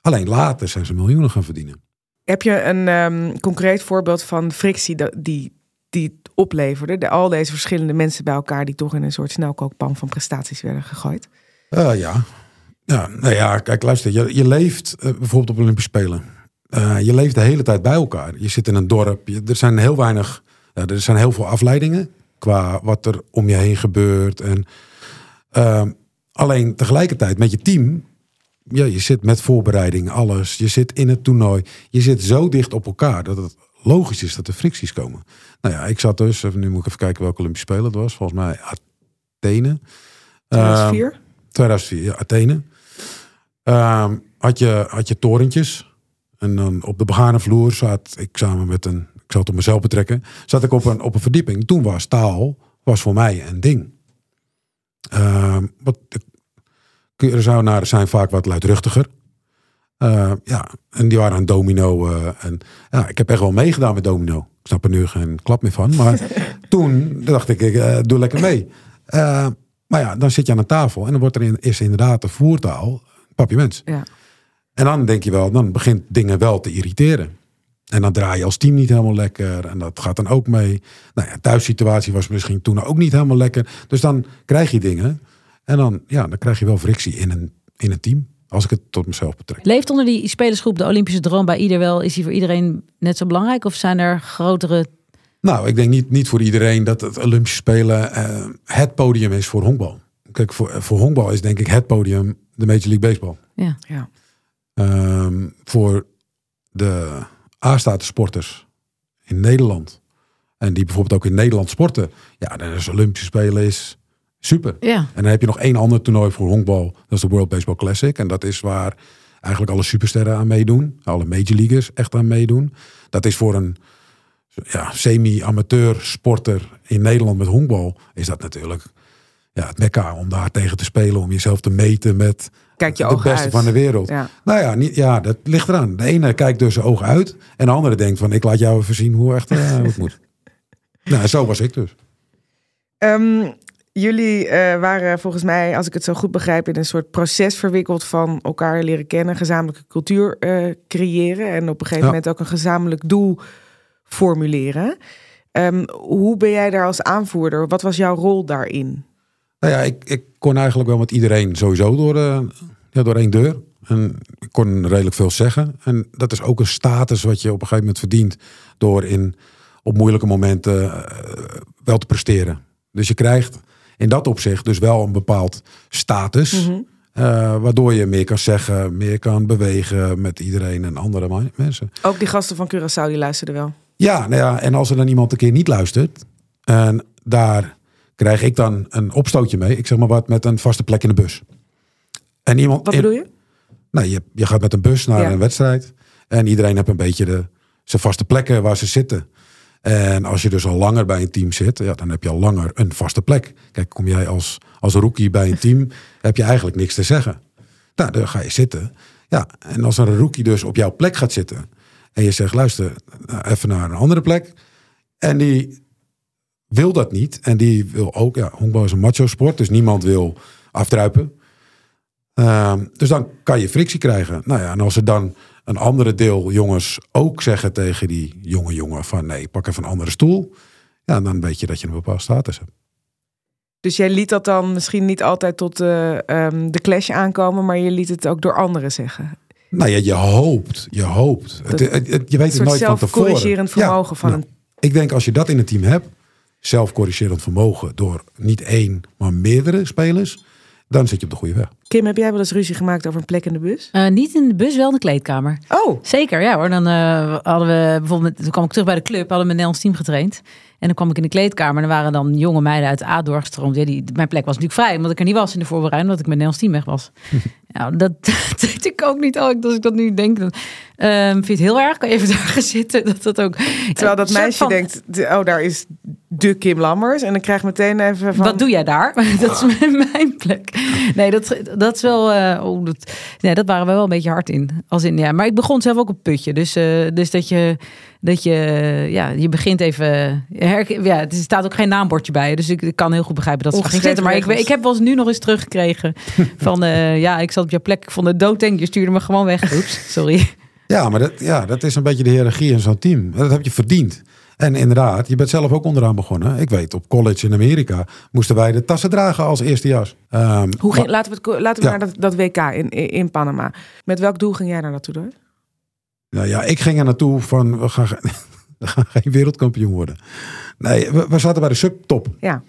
Alleen later zijn ze miljoenen gaan verdienen. Heb je een um, concreet voorbeeld van frictie die... die het opleverde, de, al deze verschillende mensen bij elkaar die toch in een soort snelkookpan van prestaties werden gegooid? Uh, ja. ja, nou ja, kijk, luister, je, je leeft uh, bijvoorbeeld op Olympische Spelen. Uh, je leeft de hele tijd bij elkaar. Je zit in een dorp. Je, er zijn heel weinig, uh, er zijn heel veel afleidingen qua wat er om je heen gebeurt. En uh, alleen tegelijkertijd met je team, ja, je zit met voorbereiding, alles. Je zit in het toernooi. Je zit zo dicht op elkaar dat het logisch is dat er fricties komen. Nou ja, ik zat dus, nu moet ik even kijken welke Olympische Spelen het was. Volgens mij Athene. tweeduizend vier? Uh, tweeduizend vier, ja, Athene. Uh, had, je, had je torentjes. En dan op de begane vloer zat ik samen met een, ik zal het op mezelf betrekken, zat ik op een, op een verdieping. Toen was taal, was voor mij een ding. Uh, wat, de Curaçaonaren zijn vaak wat luidruchtiger. Uh, ja, en die waren aan domino. Uh, en, ja, ik heb echt wel meegedaan met domino. Ik snap er nu geen klap meer van. Maar toen dacht ik, ik uh, doe lekker mee. Uh, maar ja, dan zit je aan een tafel en dan wordt er in, is inderdaad de voertaal papiaments. Ja. En dan denk je wel, dan begint dingen wel te irriteren. En dan draai je als team niet helemaal lekker. En dat gaat dan ook mee. Nou ja, thuissituatie was misschien toen ook niet helemaal lekker. Dus dan krijg je dingen. En dan, ja, dan krijg je wel frictie in een, in een team. Als ik het tot mezelf betrek. Leeft onder die spelersgroep de Olympische droom bij ieder wel? Is die voor iedereen net zo belangrijk? Of zijn er grotere... Nou, ik denk niet, niet voor iedereen dat het Olympische Spelen uh, het podium is voor honkbal. Kijk, voor, voor honkbal is denk ik het podium de Major League Baseball. Ja. Ja. Um, voor de A-status sporters in Nederland. En die bijvoorbeeld ook in Nederland sporten. Ja, dan is Olympische Spelen is... super. Ja. En dan heb je nog één ander toernooi voor honkbal. Dat is de World Baseball Classic. En dat is waar eigenlijk alle supersterren aan meedoen. Alle major leaguers echt aan meedoen. Dat is voor een ja, semi-amateur sporter in Nederland met honkbal. Is dat natuurlijk ja, het mekka om daar tegen te spelen. Om jezelf te meten met kijk je de beste uit van de wereld. Ja. Nou ja, niet, ja, dat ligt eraan. De ene kijkt dus zijn ogen uit. En de andere denkt van ik laat jou even zien hoe echt uh, het moet. Nou, zo was ik dus. Um... Jullie uh, waren volgens mij, als ik het zo goed begrijp, in een soort proces verwikkeld van elkaar leren kennen, gezamenlijke cultuur uh, creëren en op een gegeven ja. moment ook een gezamenlijk doel formuleren. Um, hoe ben jij daar als aanvoerder? Wat was jouw rol daarin? Nou ja, ik, ik kon eigenlijk wel met iedereen sowieso door, uh, ja, door één deur. En ik kon redelijk veel zeggen. En dat is ook een status wat je op een gegeven moment verdient door in, op moeilijke momenten uh, wel te presteren. Dus je krijgt in dat opzicht dus wel een bepaald status. Mm-hmm. Uh, waardoor je meer kan zeggen, meer kan bewegen met iedereen en andere man- mensen. Ook die gasten van Curaçao, die luisterden wel. Ja, nou ja, en als er dan iemand een keer niet luistert, en daar krijg ik dan een opstootje mee. Ik zeg maar wat, met een vaste plek in de bus. En iemand, wat bedoel je? Nou, je, je gaat met een bus naar ja. een wedstrijd. En iedereen heeft een beetje de, zijn vaste plekken waar ze zitten. En als je dus al langer bij een team zit, ja, dan heb je al langer een vaste plek. Kijk, kom jij als, als rookie bij een team, heb je eigenlijk niks te zeggen. Nou, dan ga je zitten. Ja, en als een rookie dus op jouw plek gaat zitten en je zegt, luister, nou, even naar een andere plek. En die wil dat niet. En die wil ook, ja, honkbal is een macho sport, dus niemand wil afdruipen. Um, dus dan kan je frictie krijgen. Nou ja, en als er dan een andere deel jongens ook zeggen tegen die jonge jongen van nee, pak even een andere stoel. Ja, dan weet je dat je een bepaalde status hebt. Dus jij liet dat dan misschien niet altijd tot uh, um, de clash aankomen, maar je liet het ook door anderen zeggen. Nou ja, je hoopt, je hoopt. Dat, het, het, het, je weet het nooit van tevoren. Een soort zelfcorrigerend vermogen ja, van nou, een... Ik denk als je dat in het team hebt, zelfcorrigerend vermogen door niet één, maar meerdere spelers, dan zit je op de goede weg. Kim, heb jij wel eens ruzie gemaakt over een plek in de bus? Uh, niet in de bus, wel in de kleedkamer. Oh! Zeker, ja hoor. Dan uh, hadden we bijvoorbeeld, toen kwam ik terug bij de club, hadden we een Nederlands team getraind. En dan kwam ik in de kleedkamer en er waren dan jonge meiden uit A doorgestroomd. Ja, die, mijn plek was natuurlijk vrij, omdat ik er niet was in de voorbereiding, omdat ik met Nederlands team weg was. Nou, dat deed ik ook niet. Als ik dat nu denk, dan uh, vind je het heel erg. Kan je even daar gaan zitten? Dat dat ook, terwijl dat meisje van, denkt, oh, daar is de Kim Lammers. En dan krijg ik meteen even van, wat doe jij daar? Oh. Dat is mijn plek. Nee, dat, dat is wel... Uh, oh, dat, nee, dat waren we wel een beetje hard in. Als in ja. Maar ik begon zelf ook een putje. Dus, uh, dus dat je... Dat je, ja, je begint even... Her, ja, er staat ook geen naambordje bij. Dus ik, ik kan heel goed begrijpen dat ze ging zitten. Maar ik, ik heb wel eens nu nog eens teruggekregen. Van, uh, ja, ik zat op jouw plek. Ik vond het doodeng. Je stuurde me gewoon weg. Oeps, sorry. Ja, maar dat, ja, dat is een beetje de hiërarchie in zo'n team. Dat heb je verdiend. En inderdaad, je bent zelf ook onderaan begonnen. Ik weet, op college in Amerika moesten wij de tassen dragen als eerste jas. Um, Hoe ging, maar, laten we, het, laten we ja. naar dat, dat W K in, in Panama. Met welk doel ging jij daar naartoe door? Nou ja, ik ging er naartoe van, we gaan, we gaan geen wereldkampioen worden. Nee, we, we zaten bij de subtop. Ja.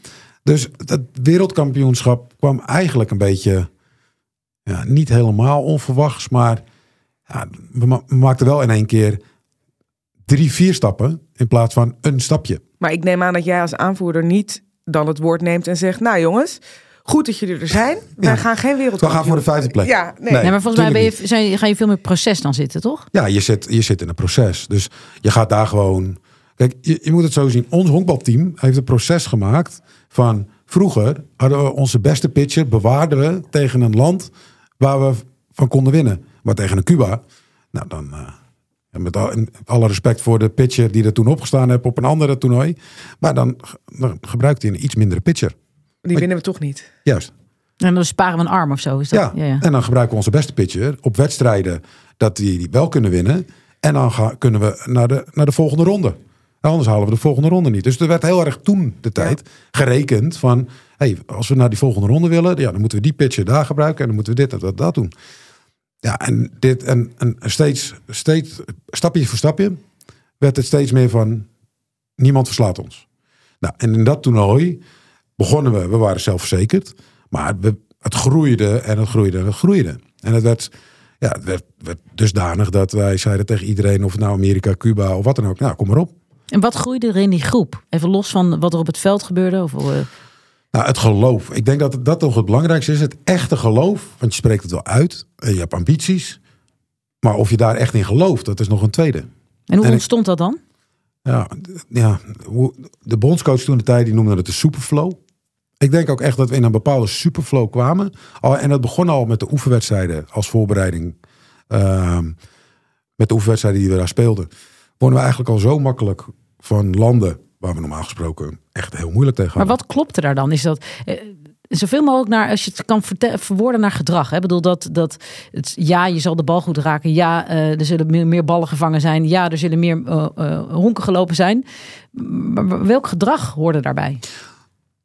Dus dat wereldkampioenschap kwam eigenlijk een beetje, ja, niet helemaal onverwachts. Maar ja, we, ma- we maakten wel in één keer drie, vier stappen in plaats van een stapje. Maar ik neem aan dat jij als aanvoerder niet dan het woord neemt en zegt, nou jongens, goed dat jullie er zijn. Wij ja. gaan geen wereldkampioen. We gaan voor de vijfde plek. Ja, nee. Nee, maar volgens mij ben je, zijn, ga je veel meer proces dan zitten, toch? Ja, je zit, je zit in een proces. Dus je gaat daar gewoon... Kijk, je, je moet het zo zien. Ons honkbalteam heeft een proces gemaakt van... Vroeger hadden we onze beste pitcher bewaarden we tegen een land waar we van konden winnen. Maar tegen een Cuba, nou dan... Uh, met alle respect voor de pitcher die er toen opgestaan heeft op een andere toernooi. Maar dan, dan gebruikt hij een iets mindere pitcher. Die winnen we toch niet. Juist. En dan sparen we een arm of zo. Is dat? Ja. Ja, ja, en dan gebruiken we onze beste pitcher op wedstrijden dat die, die wel kunnen winnen. En dan gaan, kunnen we naar de, naar de volgende ronde. En anders halen we de volgende ronde niet. Dus er werd heel erg toen de tijd ja. gerekend van... Hey, als we naar die volgende ronde willen, ja, dan moeten we die pitcher daar gebruiken. En dan moeten we dit en dat, dat doen. Ja, en, dit, en, en steeds, steeds, stapje voor stapje werd het steeds meer van... Niemand verslaat ons. Nou, en in dat toernooi... Begonnen we, we waren zelfverzekerd. Maar we, het groeide en het groeide en het groeide. En het werd, ja, het werd, werd dusdanig dat wij zeiden tegen iedereen... of het nou Amerika, Cuba of wat dan ook. Nou, kom maar op. En wat groeide er in die groep? Even los van wat er op het veld gebeurde? Of... Nou, het geloof. Ik denk dat dat toch het belangrijkste is. Het echte geloof. Want je spreekt het wel uit. En je hebt ambities. Maar of je daar echt in gelooft, dat is nog een tweede. En hoe en ontstond ik, dat dan? Ja, ja, de bondscoach toen de tijd die noemde het de superflow. Ik denk ook echt dat we in een bepaalde superflow kwamen. En dat begon al met de oefenwedstrijden als voorbereiding. Uh, met de oefenwedstrijden die we daar speelden. Wonnen we eigenlijk al zo makkelijk van landen waar we normaal gesproken echt heel moeilijk tegen hadden. Maar wat klopte daar dan? Is dat... Uh... Zoveel mogelijk naar, als je het kan verwoorden naar gedrag. Hè? Ik bedoel, dat, dat het, ja, je zal de bal goed raken. Ja, uh, er zullen meer, meer ballen gevangen zijn. Ja, er zullen meer uh, uh, honken gelopen zijn. Maar welk gedrag hoorde daarbij?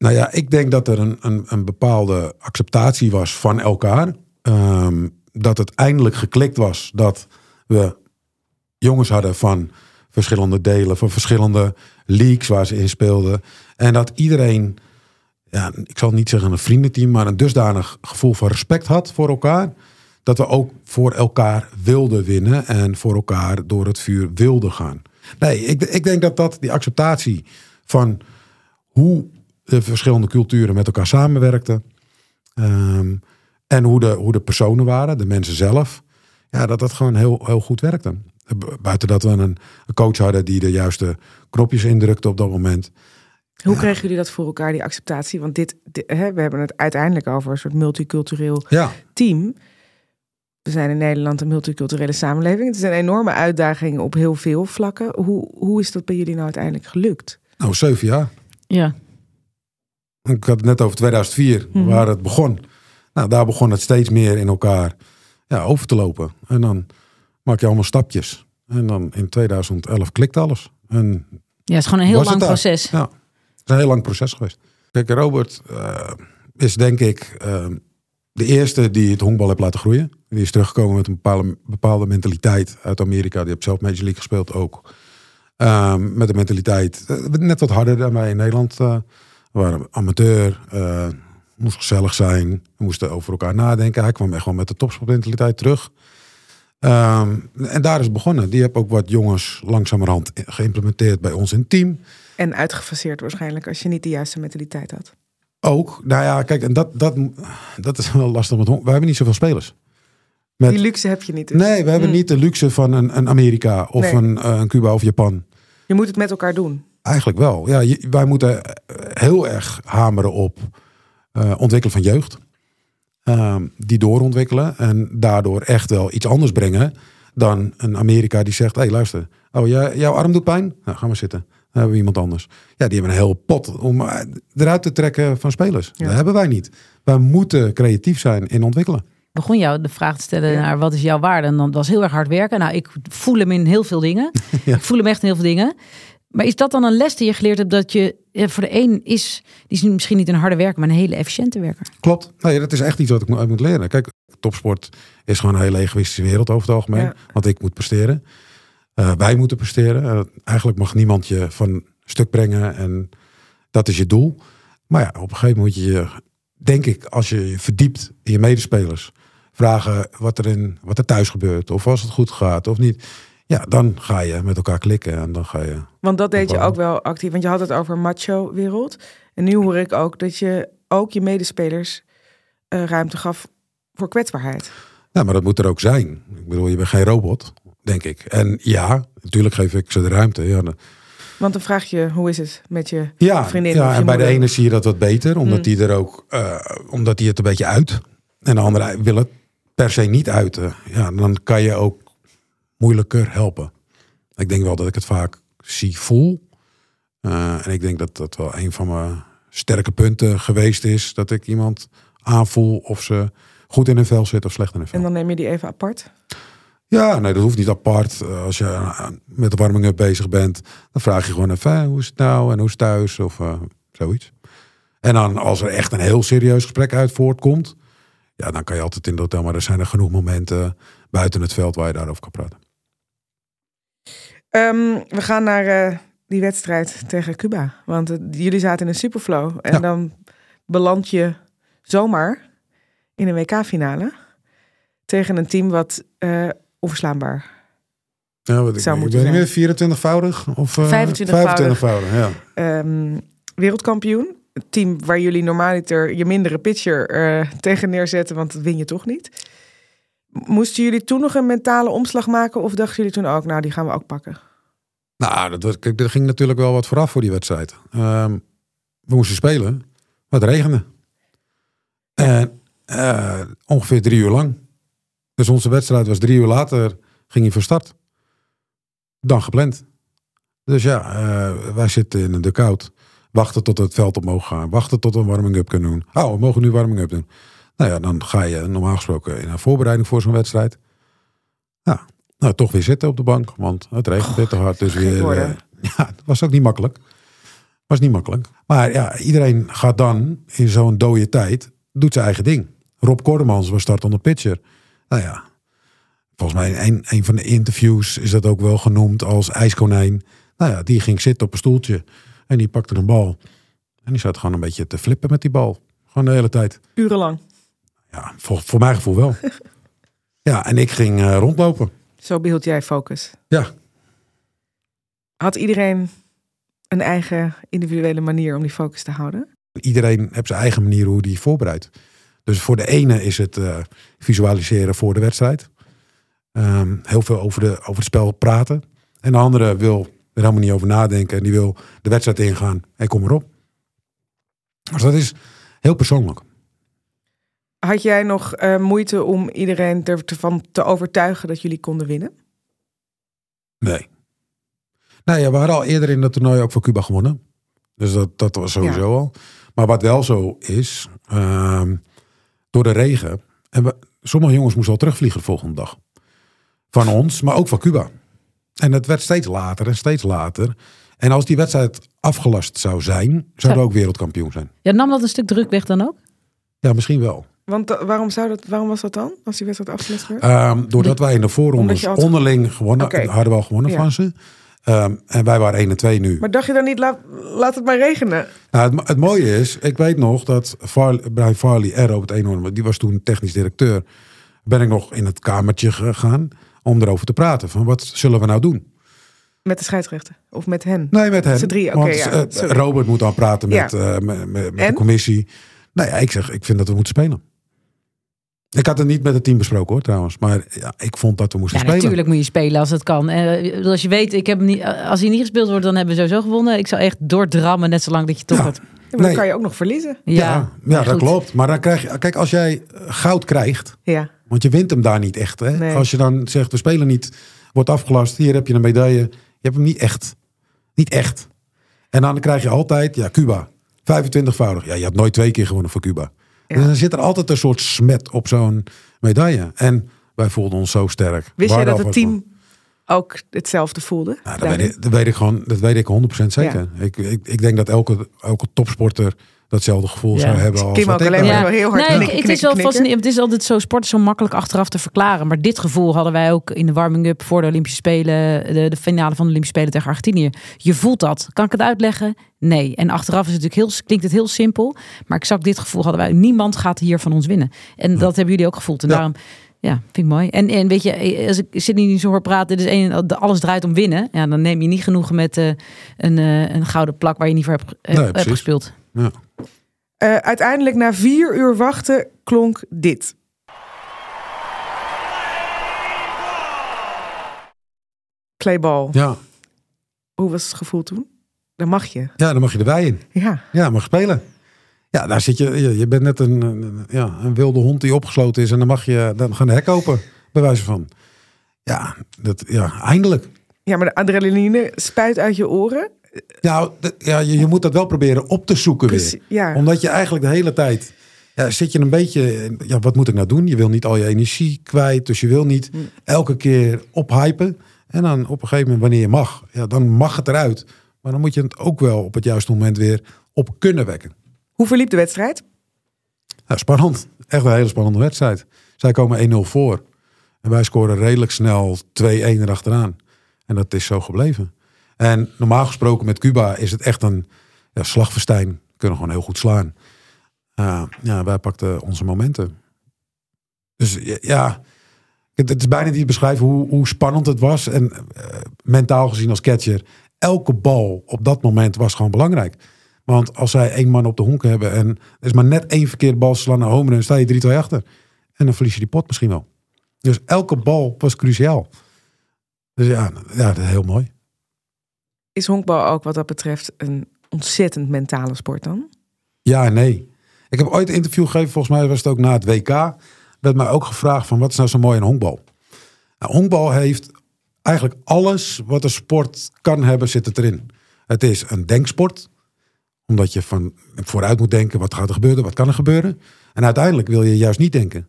Nou ja, ik denk dat er een, een, een bepaalde acceptatie was van elkaar. Um, dat het eindelijk geklikt was dat we jongens hadden van verschillende delen, van verschillende leagues waar ze in speelden. En dat iedereen, ja, ik zal niet zeggen een vriendenteam, maar een dusdanig gevoel van respect had voor elkaar. Dat we ook voor elkaar wilden winnen en voor elkaar door het vuur wilden gaan. Nee, ik, ik denk dat, dat die acceptatie van hoe de verschillende culturen met elkaar samenwerkten. Um, en hoe de, hoe de personen waren, de mensen zelf. Ja, dat dat gewoon heel, heel goed werkte. Buiten dat we een, een coach hadden die de juiste knopjes indrukte op dat moment. Hoe ja. kregen jullie dat voor elkaar, die acceptatie? Want dit, dit, hè, we hebben het uiteindelijk over een soort multicultureel ja. team. We zijn in Nederland een multiculturele samenleving. Het is een enorme uitdaging op heel veel vlakken. Hoe, hoe is dat bij jullie nou uiteindelijk gelukt? Nou, zeven jaar. Ja. Ik had het net over tweeduizend vier, mm-hmm. waar het begon. Nou, daar begon het steeds meer in elkaar ja, over te lopen. En dan maak je allemaal stapjes. En dan in tweeduizend elf klikt alles. En ja, het is gewoon een heel lang proces. Ja, het is een heel lang proces geweest. Kijk, Robert uh, is denk ik uh, de eerste die het honkbal heeft laten groeien. Die is teruggekomen met een bepaalde, bepaalde mentaliteit uit Amerika. Die heeft zelf Major League gespeeld ook. Uh, met een mentaliteit uh, net wat harder dan wij in Nederland. Uh, we waren amateur, uh, moest gezellig zijn. We moesten over elkaar nadenken. Hij kwam echt wel met de topsportmentaliteit terug. Um, en daar is het begonnen. Die heb ook wat jongens langzamerhand geïmplementeerd bij ons in het team. En uitgefaseerd waarschijnlijk als je niet de juiste mentaliteit had. Ook, nou ja, kijk, en dat, dat, dat is wel lastig. Met, wij hebben niet zoveel spelers. Met, die luxe heb je niet dus. Nee, we hebben mm. niet de luxe van een, een Amerika of nee. een, een Cuba of Japan. Je moet het met elkaar doen. Eigenlijk wel. Ja, je, wij moeten heel erg hameren op uh, ontwikkelen van jeugd. Um, die doorontwikkelen en daardoor echt wel iets anders brengen dan een Amerika die zegt, hé hey, luister, oh jij, jouw arm doet pijn? Nou, ga maar zitten. Dan hebben we iemand anders. Ja, die hebben een heel pot om eruit te trekken van spelers. Ja. Dat hebben wij niet. Wij moeten creatief zijn in ontwikkelen. Ik begon jou de vraag te stellen ja. naar wat is jouw waarde? En dan was heel erg hard werken. Nou, ik voel hem in heel veel dingen. ja. Ik voel hem echt in heel veel dingen. Maar is dat dan een les die je geleerd hebt dat je voor de een is, die is misschien niet een harde werker, maar een hele efficiënte werker? Klopt. Nee, dat is echt iets wat ik uit moet leren. Kijk, topsport is gewoon een hele egoïstische wereld over het algemeen. Ja. Want ik moet presteren. Uh, wij moeten presteren. Uh, eigenlijk mag niemand je van stuk brengen en dat is je doel. Maar ja, op een gegeven moment moet je, denk ik, als je je verdiept in je medespelers, vragen wat er, in, wat er thuis gebeurt of als het goed gaat of niet. Ja, dan ga je met elkaar klikken en dan ga je... Want dat deed je ook wel actief. Want je had het over macho-wereld. En nu hoor ik ook dat je ook je medespelers uh, ruimte gaf voor kwetsbaarheid. Ja, maar dat moet er ook zijn. Ik bedoel, je bent geen robot, denk ik. En ja, natuurlijk geef ik ze de ruimte. Ja, dan... Want dan vraag je, hoe is het met je ja, vriendin? Ja, of je en bij moeder? De ene zie je dat wat beter. Omdat mm. die er ook, uh, omdat die het een beetje uit. En de andere wil het per se niet uiten. Ja, dan kan je ook moeilijker helpen. Ik denk wel dat ik het vaak zie, voel. Uh, en ik denk dat dat wel een van mijn sterke punten geweest is. Dat ik iemand aanvoel of ze goed in hun vel zit of slecht in hun vel. En dan neem je die even apart? Ja, nee, dat hoeft niet apart. Als je met de warming-up bezig bent, dan vraag je gewoon even, hoe is het nou en hoe is het thuis? Of uh, zoiets. En dan als er echt een heel serieus gesprek uit voortkomt, ja, dan kan je altijd in het hotel, maar er zijn er genoeg momenten buiten het veld waar je daarover kan praten. Um, we gaan naar uh, die wedstrijd tegen Cuba. Want uh, jullie zaten in een superflow. En ja. dan beland je zomaar in een W K-finale. Tegen een team wat uh, onverslaanbaar ja, wat ik zou moeten zijn. vierentwintigvoudig? Of uh, vijfentwintigvoudig. Ja. Um, wereldkampioen. Het team waar jullie normaliter je mindere pitcher uh, tegen neerzetten. Want dat win je toch niet. Moesten jullie toen nog een mentale omslag maken? Of dachten jullie toen ook, nou die gaan we ook pakken? Nou, dat was, kijk, er ging natuurlijk wel wat vooraf voor die wedstrijd. Um, we moesten spelen, maar het regende. En uh, ongeveer drie uur lang. Dus onze wedstrijd was drie uur later, ging hij van start. Dan gepland. Dus ja, uh, wij zitten in een dugout. Wachten tot het veld op mogen gaan. Wachten tot we een warming-up kunnen doen. Oh, we mogen nu warming-up doen. Nou ja, dan ga je normaal gesproken in een voorbereiding voor zo'n wedstrijd. Ja, nou, toch weer zitten op de bank, want het regent oh, dit te hard. Dus weer, uh, ja, dat was ook niet makkelijk. Was niet makkelijk. Maar ja, iedereen gaat dan in zo'n dode tijd, doet zijn eigen ding. Rob Kortemans was startende pitcher. Nou ja, volgens mij in een, een van de interviews is dat ook wel genoemd als ijskonijn. Nou ja, die ging zitten op een stoeltje en die pakte een bal. En die zat gewoon een beetje te flippen met die bal. Gewoon de hele tijd. Urenlang. Ja, voor, voor mijn gevoel wel. Ja, en ik ging uh, rondlopen. Zo behield jij focus. Ja. Had iedereen een eigen individuele manier om die focus te houden? Iedereen heeft zijn eigen manier hoe die voorbereidt. Dus voor de ene is het uh, visualiseren voor de wedstrijd. Um, heel veel over, de, over het spel praten. En de andere wil er helemaal niet over nadenken. En die wil de wedstrijd ingaan. Hey, kom erop. Dus dat is heel persoonlijk. Had jij nog uh, moeite om iedereen ervan te overtuigen dat jullie konden winnen? Nee. Nou ja, we hadden al eerder in dat toernooi ook voor Cuba gewonnen. Dus dat, dat was sowieso ja. al. Maar wat wel zo is, uh, door de regen. En we, sommige jongens moesten al terugvliegen de volgende dag. Van ons, maar ook van Cuba. En dat werd steeds later en steeds later. En als die wedstrijd afgelast zou zijn, zouden we ook wereldkampioen zijn. Ja, nam dat een stuk druk weg dan ook? Ja, misschien wel. Want uh, waarom, zou dat, waarom was dat dan? Als die wedstrijd afgelast werd? Um, doordat wij in de voorrondes had... onderling gewonnen, okay. hadden we al gewonnen ja. van ze. Um, en wij waren een en twee nu. Maar dacht je dan niet, laat, laat het maar regenen? Nou, het, het mooie is, ik weet nog dat Farley, Brian Farley en Robert Eenhoorn, die was toen technisch directeur, ben ik nog in het kamertje gegaan om erover te praten. Van wat zullen we nou doen? Met de scheidsrechter? Of met hen? Nee, met hen. Ze drie, oké. Okay, ja, uh, Robert moet dan praten met, ja. uh, met, met de commissie. Nou ja, ik zeg, ik vind dat we moeten spelen. Ik had het niet met het team besproken hoor trouwens. Maar ja, ik vond dat we moesten ja, spelen. Natuurlijk moet je spelen als het kan. En als je weet, ik heb niet, als hij niet gespeeld wordt, dan hebben we sowieso gewonnen. Ik zou echt doordrammen net zolang dat je toch ja. het... Ja, maar nee. Dan kan je ook nog verliezen. Ja, ja, ja dat klopt. Maar dan krijg je... Kijk, als jij goud krijgt... Ja. Want je wint hem daar niet echt. Hè? Nee. Als je dan zegt, we spelen niet, wordt afgelast. Hier heb je een medaille. Je hebt hem niet echt. Niet echt. En dan krijg je altijd, ja, Cuba. vijfentwintigvoudig. Ja, je had nooit twee keer gewonnen voor Cuba. Ja. Dus dan zit er altijd een soort smet op zo'n medaille. En wij voelden ons zo sterk. Wist jij dat het team van... ook hetzelfde voelde? Nou, dat, weet ik, dat, weet ik gewoon, dat weet ik honderd procent zeker. Ja. Ik, ik, ik denk dat elke, elke topsporter datzelfde gevoel ja. zou hebben. Als Kim ook alleen maar ja. heel hard nee, knikken, het, is wel fascinerend. Het is altijd zo, sport is zo makkelijk achteraf te verklaren. Maar dit gevoel hadden wij ook in de warming-up voor de Olympische Spelen. De, de finale van de Olympische Spelen tegen Argentinië. Je voelt dat. Kan ik het uitleggen? Nee. En achteraf is het natuurlijk heel, klinkt het heel simpel. Maar exact dit gevoel hadden wij. Niemand gaat hier van ons winnen. En ja. dat hebben jullie ook gevoeld. En ja. daarom... Ja, vind ik mooi. En, en weet je, als ik Sidney niet zo hoor praten, dus een, alles draait om winnen. Ja, dan neem je niet genoegen met uh, een, uh, een gouden plak waar je niet voor hebt, uh, nee, hebt gespeeld. Ja. Uh, uiteindelijk na vier uur wachten klonk dit. Clayball. Ja. Hoe was het gevoel toen? Dan mag je. Ja, dan mag je erbij in. Ja. Ja, mag spelen. Ja, daar zit je. Je bent net een, een, ja, een wilde hond die opgesloten is. En dan mag je dan gaan de hek open, bij wijze van. Ja, dat, ja, eindelijk. Ja, maar de adrenaline spuit uit je oren. Nou, d- ja, je, je moet dat wel proberen op te zoeken Precie- weer. Ja. Omdat je eigenlijk de hele tijd... Ja, zit je een beetje... Ja, wat moet ik nou doen? Je wil niet al je energie kwijt. Dus je wil niet elke keer ophypen. En dan op een gegeven moment, wanneer je mag... Ja, dan mag het eruit. Maar dan moet je het ook wel op het juiste moment weer op kunnen wekken. Hoe verliep de wedstrijd? Ja, spannend. Echt een hele spannende wedstrijd. Zij komen een nul voor. En wij scoren redelijk snel twee-een erachteraan. En dat is zo gebleven. En normaal gesproken met Cuba is het echt een ja, slagfestijn. Kunnen gewoon heel goed slaan. Uh, ja, wij pakten onze momenten. Dus ja, het, het is bijna niet beschrijven hoe, hoe spannend het was. En uh, mentaal gezien als catcher, elke bal op dat moment was gewoon belangrijk. Want als zij één man op de honk hebben en er is maar net één verkeerd bal slaan naar home run, sta je drie-twee achter. En dan verlies je die pot misschien wel. Dus elke bal was cruciaal. Dus ja, ja, dat is heel mooi. Is honkbal ook wat dat betreft een ontzettend mentale sport dan? Ja en nee. Ik heb ooit een interview gegeven, volgens mij was het ook na het W K. Werd mij ook gevraagd van wat is nou zo mooi aan honkbal? Nou, honkbal heeft eigenlijk alles wat een sport kan hebben zit het erin. Het is een denksport. Omdat je van vooruit moet denken, wat gaat er gebeuren, wat kan er gebeuren. En uiteindelijk wil je juist niet denken.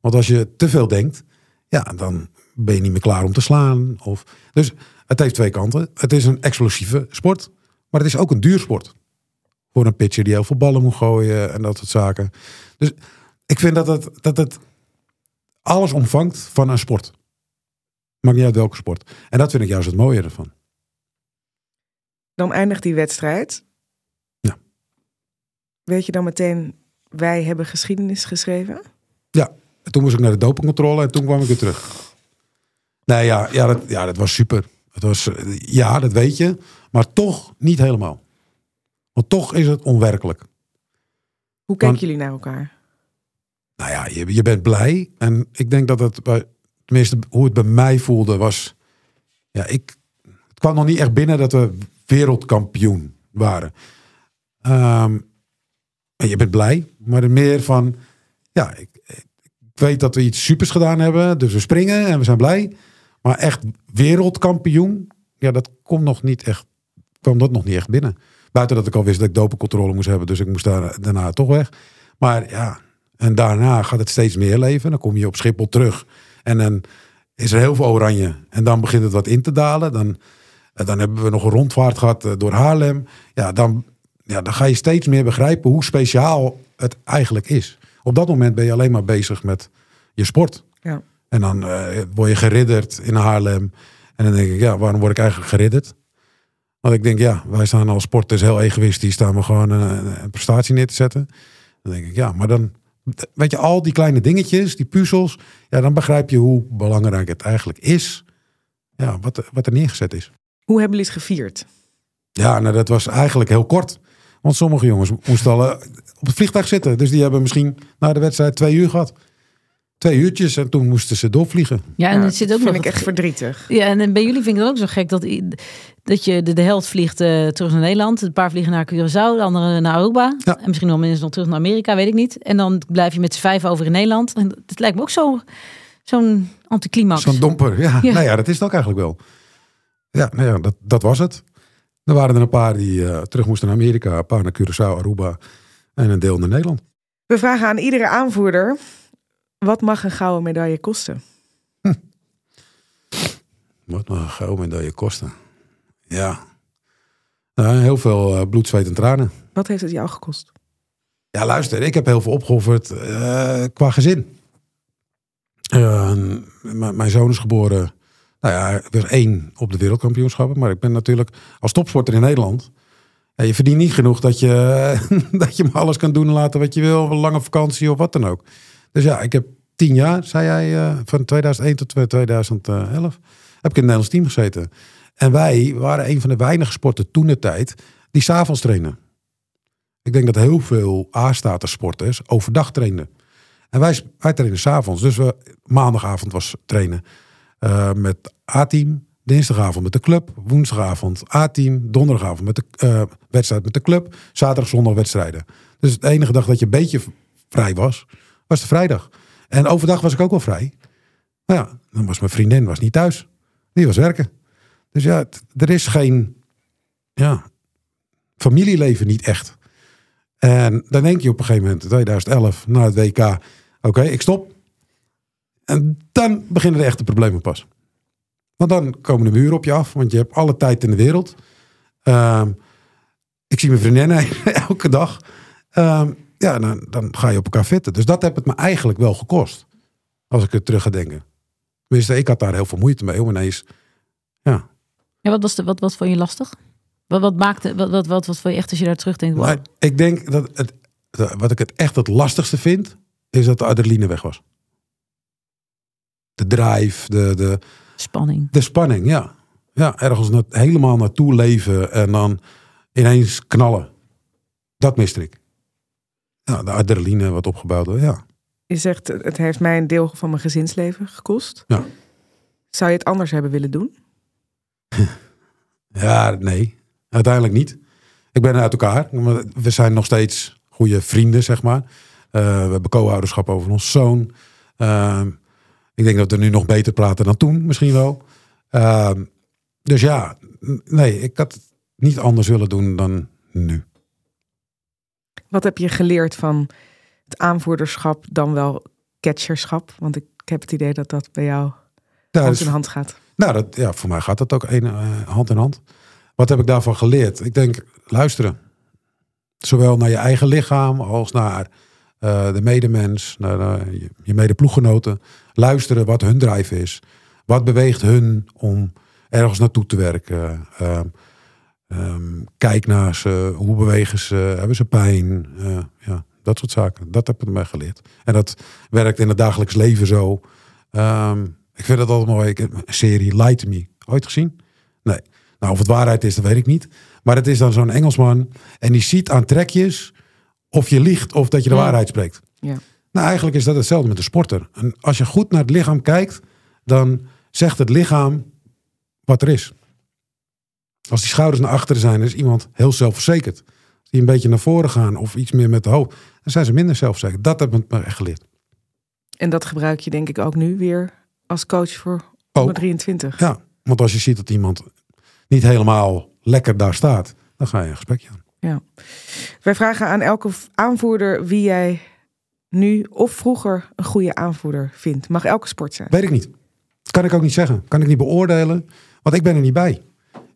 Want als je te veel denkt, ja, dan ben je niet meer klaar om te slaan. Of... Dus het heeft twee kanten. Het is een explosieve sport, maar het is ook een duur sport. voor een pitcher die heel veel ballen moet gooien en dat soort zaken. Dus ik vind dat het, dat het alles omvangt van een sport. Maakt niet uit welke sport. En dat vind ik juist het mooie ervan. Dan eindigt die wedstrijd. Ja. Weet je dan meteen, wij hebben geschiedenis geschreven? Ja, en toen moest ik naar de dopingcontrole en toen kwam ik weer terug. Nee, ja, ja, dat, ja, dat was super. Het was, ja, dat weet je. Maar toch niet helemaal. Want toch is het onwerkelijk. Hoe kijken Want, jullie naar elkaar? Nou ja, je, je bent blij. En ik denk dat het, bij, tenminste hoe het bij mij voelde was... Ja, ik, het kwam nog niet echt binnen dat we wereldkampioen waren. Um, en je bent blij. Maar meer van... Ja, ik, ik weet dat we iets supers gedaan hebben. Dus we springen en we zijn blij. Maar echt wereldkampioen... Ja, dat komt nog niet echt, kwam dat nog niet echt binnen. Buiten dat ik al wist dat ik dopingcontrole moest hebben. Dus ik moest daar, daarna toch weg. Maar ja, en daarna gaat het steeds meer leven. Dan kom je op Schiphol terug. En dan is er heel veel oranje. En dan begint het wat in te dalen. Dan, dan hebben we nog een rondvaart gehad door Haarlem. Ja dan, ja, dan ga je steeds meer begrijpen hoe speciaal het eigenlijk is. Op dat moment ben je alleen maar bezig met je sport. Ja. En dan uh, word je geridderd in Haarlem. En dan denk ik, ja, waarom word ik eigenlijk geridderd? Want ik denk, ja, wij staan als sporters heel egoïstisch, staan we gewoon een, een prestatie neer te zetten. Dan denk ik, ja, maar dan, weet je, al die kleine dingetjes, die puzzels, ja, dan begrijp je hoe belangrijk het eigenlijk is, ja, wat, wat er neergezet is. Hoe hebben jullie het gevierd? Ja, nou, dat was eigenlijk heel kort. Want sommige jongens moesten al uh, op het vliegtuig zitten. Dus die hebben misschien na de wedstrijd twee uur gehad. Twee uurtjes en toen moesten ze doorvliegen. Ja, en het zit ook, ja, vind nog... ik echt verdrietig. Ja, en bij jullie vind ik het ook zo gek dat, dat je de, de helft vliegt uh, terug naar Nederland. Een paar vliegen naar Curaçao, de andere naar Aruba. Ja. En misschien nog minstens nog terug naar Amerika, weet ik niet. En dan blijf je met z'n vijf over in Nederland. En dat lijkt me ook zo, zo'n anticlimax. Zo'n domper, ja. ja. Nou ja, dat is het ook eigenlijk wel. Ja, nou ja, dat, dat was het. Er waren er een paar die uh, terug moesten naar Amerika. Een paar naar Curaçao, Aruba en een deel naar Nederland. We vragen aan iedere aanvoerder... Wat mag een gouden medaille kosten? Hm. Wat mag een gouden medaille kosten? Ja. Nou, heel veel uh, bloed, zweet en tranen. Wat heeft het jou gekost? Ja, luister. Ik heb heel veel opgeofferd uh, qua gezin. Uh, m- mijn zoon is geboren... Nou ja, ik was één op de wereldkampioenschappen. Maar ik ben natuurlijk als topsporter in Nederland... Ja, je verdient niet genoeg dat je, dat je alles kan doen en laten wat je wil. Een lange vakantie of wat dan ook. Dus ja, ik heb tien jaar, zei hij, uh, van tweeduizend één tot tweeduizend elf, heb ik in het Nederlands team gezeten. En wij waren een van de weinige sporten toentertijd die 's avonds trainen. Ik denk dat heel veel A-statussporters overdag trainden. En wij, wij trainen 's avonds. Dus we, maandagavond was trainen uh, met A-team, dinsdagavond met de club, woensdagavond A-team, donderdagavond met de uh, wedstrijd met de club, zaterdag, zondag wedstrijden. Dus de enige dag dat je een beetje vrij was... was de vrijdag. En overdag was ik ook wel vrij. Maar ja, dan was mijn vriendin was niet thuis. Die was werken. Dus ja, t- er is geen ja, familieleven niet echt. En dan denk je op een gegeven moment, tweeduizend elf, na het W K, oké, okay, ik stop. En dan beginnen de echte problemen pas. Want dan komen de muren op je af, want je hebt alle tijd in de wereld. Um, ik zie mijn vriendin elke dag. Um, Ja, dan, dan ga je op elkaar vitten. Dus dat heb het me eigenlijk wel gekost. Als ik het terug ga denken. Tenminste, ik had daar heel veel moeite mee. Om ineens, ja. ja wat, was de, wat, wat vond je lastig? Wat, wat maakte, wat, wat, wat, wat vond je echt als je daar terugdenkt? Wow. Ik denk dat het, wat ik het echt het lastigste vind, is dat de adrenaline weg was. De drive, de... de spanning. De spanning, ja. Ja, ergens na, helemaal naartoe leven en dan ineens knallen. Dat miste ik. Nou, de adrenaline wat opgebouwd wordt, ja. Je zegt, het heeft mij een deel van mijn gezinsleven gekost. Ja. Zou je het anders hebben willen doen? ja, nee. Uiteindelijk niet. Ik ben uit elkaar. We zijn nog steeds goede vrienden, zeg maar. Uh, we hebben co-ouderschap over ons zoon. Uh, ik denk dat we nu nog beter praten dan toen, misschien wel. Uh, dus ja, nee, ik had het niet anders willen doen dan nu. Wat heb je geleerd van het aanvoerderschap dan wel catcherschap? Want ik, ik heb het idee dat dat bij jou ja, hand in hand gaat. Nou, dat, ja, voor mij gaat dat ook een, uh, hand in hand. Wat heb ik daarvan geleerd? Ik denk, luisteren. Zowel naar je eigen lichaam als naar uh, de medemens, naar uh, je, je medeploeggenoten. Luisteren wat hun drijf is. Wat beweegt hun om ergens naartoe te werken? Uh, um, kijk naar ze, hoe bewegen ze, hebben ze pijn? Uh, ja, dat soort zaken. Dat heb ik mij geleerd. En dat werkt in het dagelijks leven zo. Um, ik vind dat altijd mooi. Een serie Lie to Me. Ooit gezien? Nee. Nou, of het waarheid is, dat weet ik niet. Maar het is dan zo'n Engelsman. En die ziet aan trekjes of je liegt of dat je de ja. waarheid spreekt. Ja. Nou, eigenlijk is dat hetzelfde met de sporter. En als je goed naar het lichaam kijkt, dan zegt het lichaam wat er is. Als die schouders naar achteren zijn, is iemand heel zelfverzekerd. Als die een beetje naar voren gaan of iets meer met de hoofd, dan zijn ze minder zelfverzekerd. Dat heb ik me echt geleerd. En dat gebruik je denk ik ook nu weer als coach voor onder drieëntwintig. Ja, want als je ziet dat iemand niet helemaal lekker daar staat, dan ga je een gesprekje aan. Ja. Wij vragen aan elke aanvoerder wie jij nu of vroeger een goede aanvoerder vindt. Mag elke sport zijn? Weet ik niet. Dat kan ik ook niet zeggen. Kan ik niet beoordelen. Want ik ben er niet bij.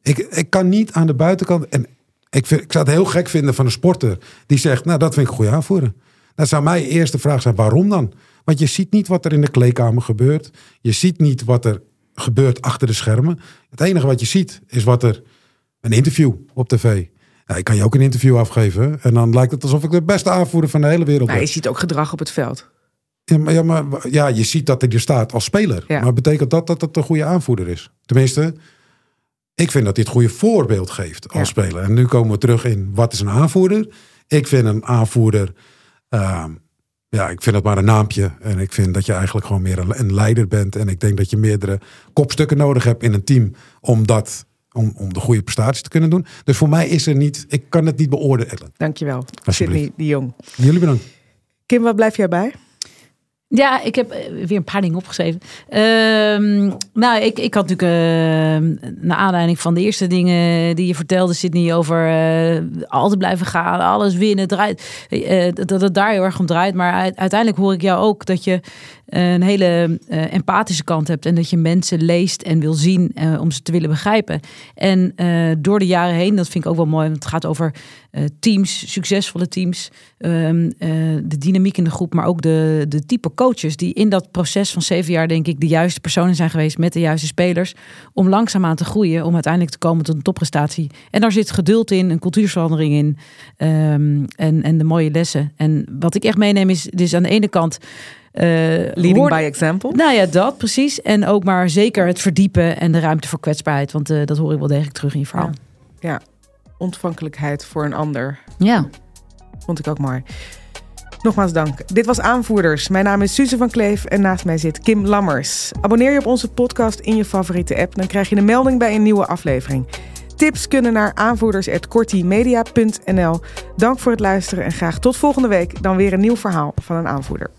Ik, ik kan niet aan de buitenkant. En ik, vind, ik zou het heel gek vinden van een sporter die zegt, nou, dat vind ik een goede aanvoerder. Dan zou mijn eerste vraag zijn, waarom dan? Want je ziet niet wat er in de kleedkamer gebeurt. Je ziet niet wat er gebeurt achter de schermen. Het enige wat je ziet is wat er een interview op tv. Nou, ik kan je ook een interview afgeven. En dan lijkt het alsof ik de beste aanvoerder van de hele wereld ben. Maar je ziet ook gedrag op het veld. Ja, maar, ja, maar, ja je ziet dat hij er staat als speler. Ja. Maar betekent dat dat het een goede aanvoerder is? Tenminste, ik vind dat dit het goede voorbeeld geeft als ja. speler. En nu komen we terug in, wat is een aanvoerder? Ik vind een aanvoerder... Uh, ja, ik vind dat maar een naampje. En ik vind dat je eigenlijk gewoon meer een, een leider bent. En ik denk dat je meerdere kopstukken nodig hebt in een team om dat... Om, om de goede prestatie te kunnen doen. Dus voor mij is er niet... Ik kan het niet beoordelen. Dankjewel, Sidney de Jong. Jullie bedankt. Kim, wat blijf jij bij? Ja, ik heb weer een paar dingen opgeschreven. Uh, nou, ik, ik had natuurlijk... Uh, naar aanleiding van de eerste dingen die je vertelde, Sidney, over uh, altijd blijven gaan, alles winnen, draait, uh, dat het daar heel erg om draait. Maar uiteindelijk hoor ik jou ook dat je een hele uh, empathische kant hebt en dat je mensen leest en wil zien uh, om ze te willen begrijpen. En uh, door de jaren heen, dat vind ik ook wel mooi, want het gaat over uh, teams, succesvolle teams, um, uh, de dynamiek in de groep, maar ook de, de type coaches die in dat proces van zeven jaar, denk ik, de juiste personen zijn geweest met de juiste spelers, om langzaamaan te groeien, om uiteindelijk te komen tot een topprestatie. En daar zit geduld in, een cultuursverandering in um, en, en de mooie lessen. En wat ik echt meeneem is, dus aan de ene kant Uh, Leading hoorde, by example. Nou ja, dat precies. En ook maar zeker het verdiepen en de ruimte voor kwetsbaarheid. Want uh, dat hoor ik wel degelijk terug in je verhaal. Ja. ja, ontvankelijkheid voor een ander. Ja. Vond ik ook mooi. Nogmaals dank. Dit was Aanvoerders. Mijn naam is Suze van Kleef en naast mij zit Kim Lammers. Abonneer je op onze podcast in je favoriete app. Dan krijg je een melding bij een nieuwe aflevering. Tips kunnen naar aanvoerders at corti media dot n l. Dank voor het luisteren en graag tot volgende week. Dan weer een nieuw verhaal van een aanvoerder.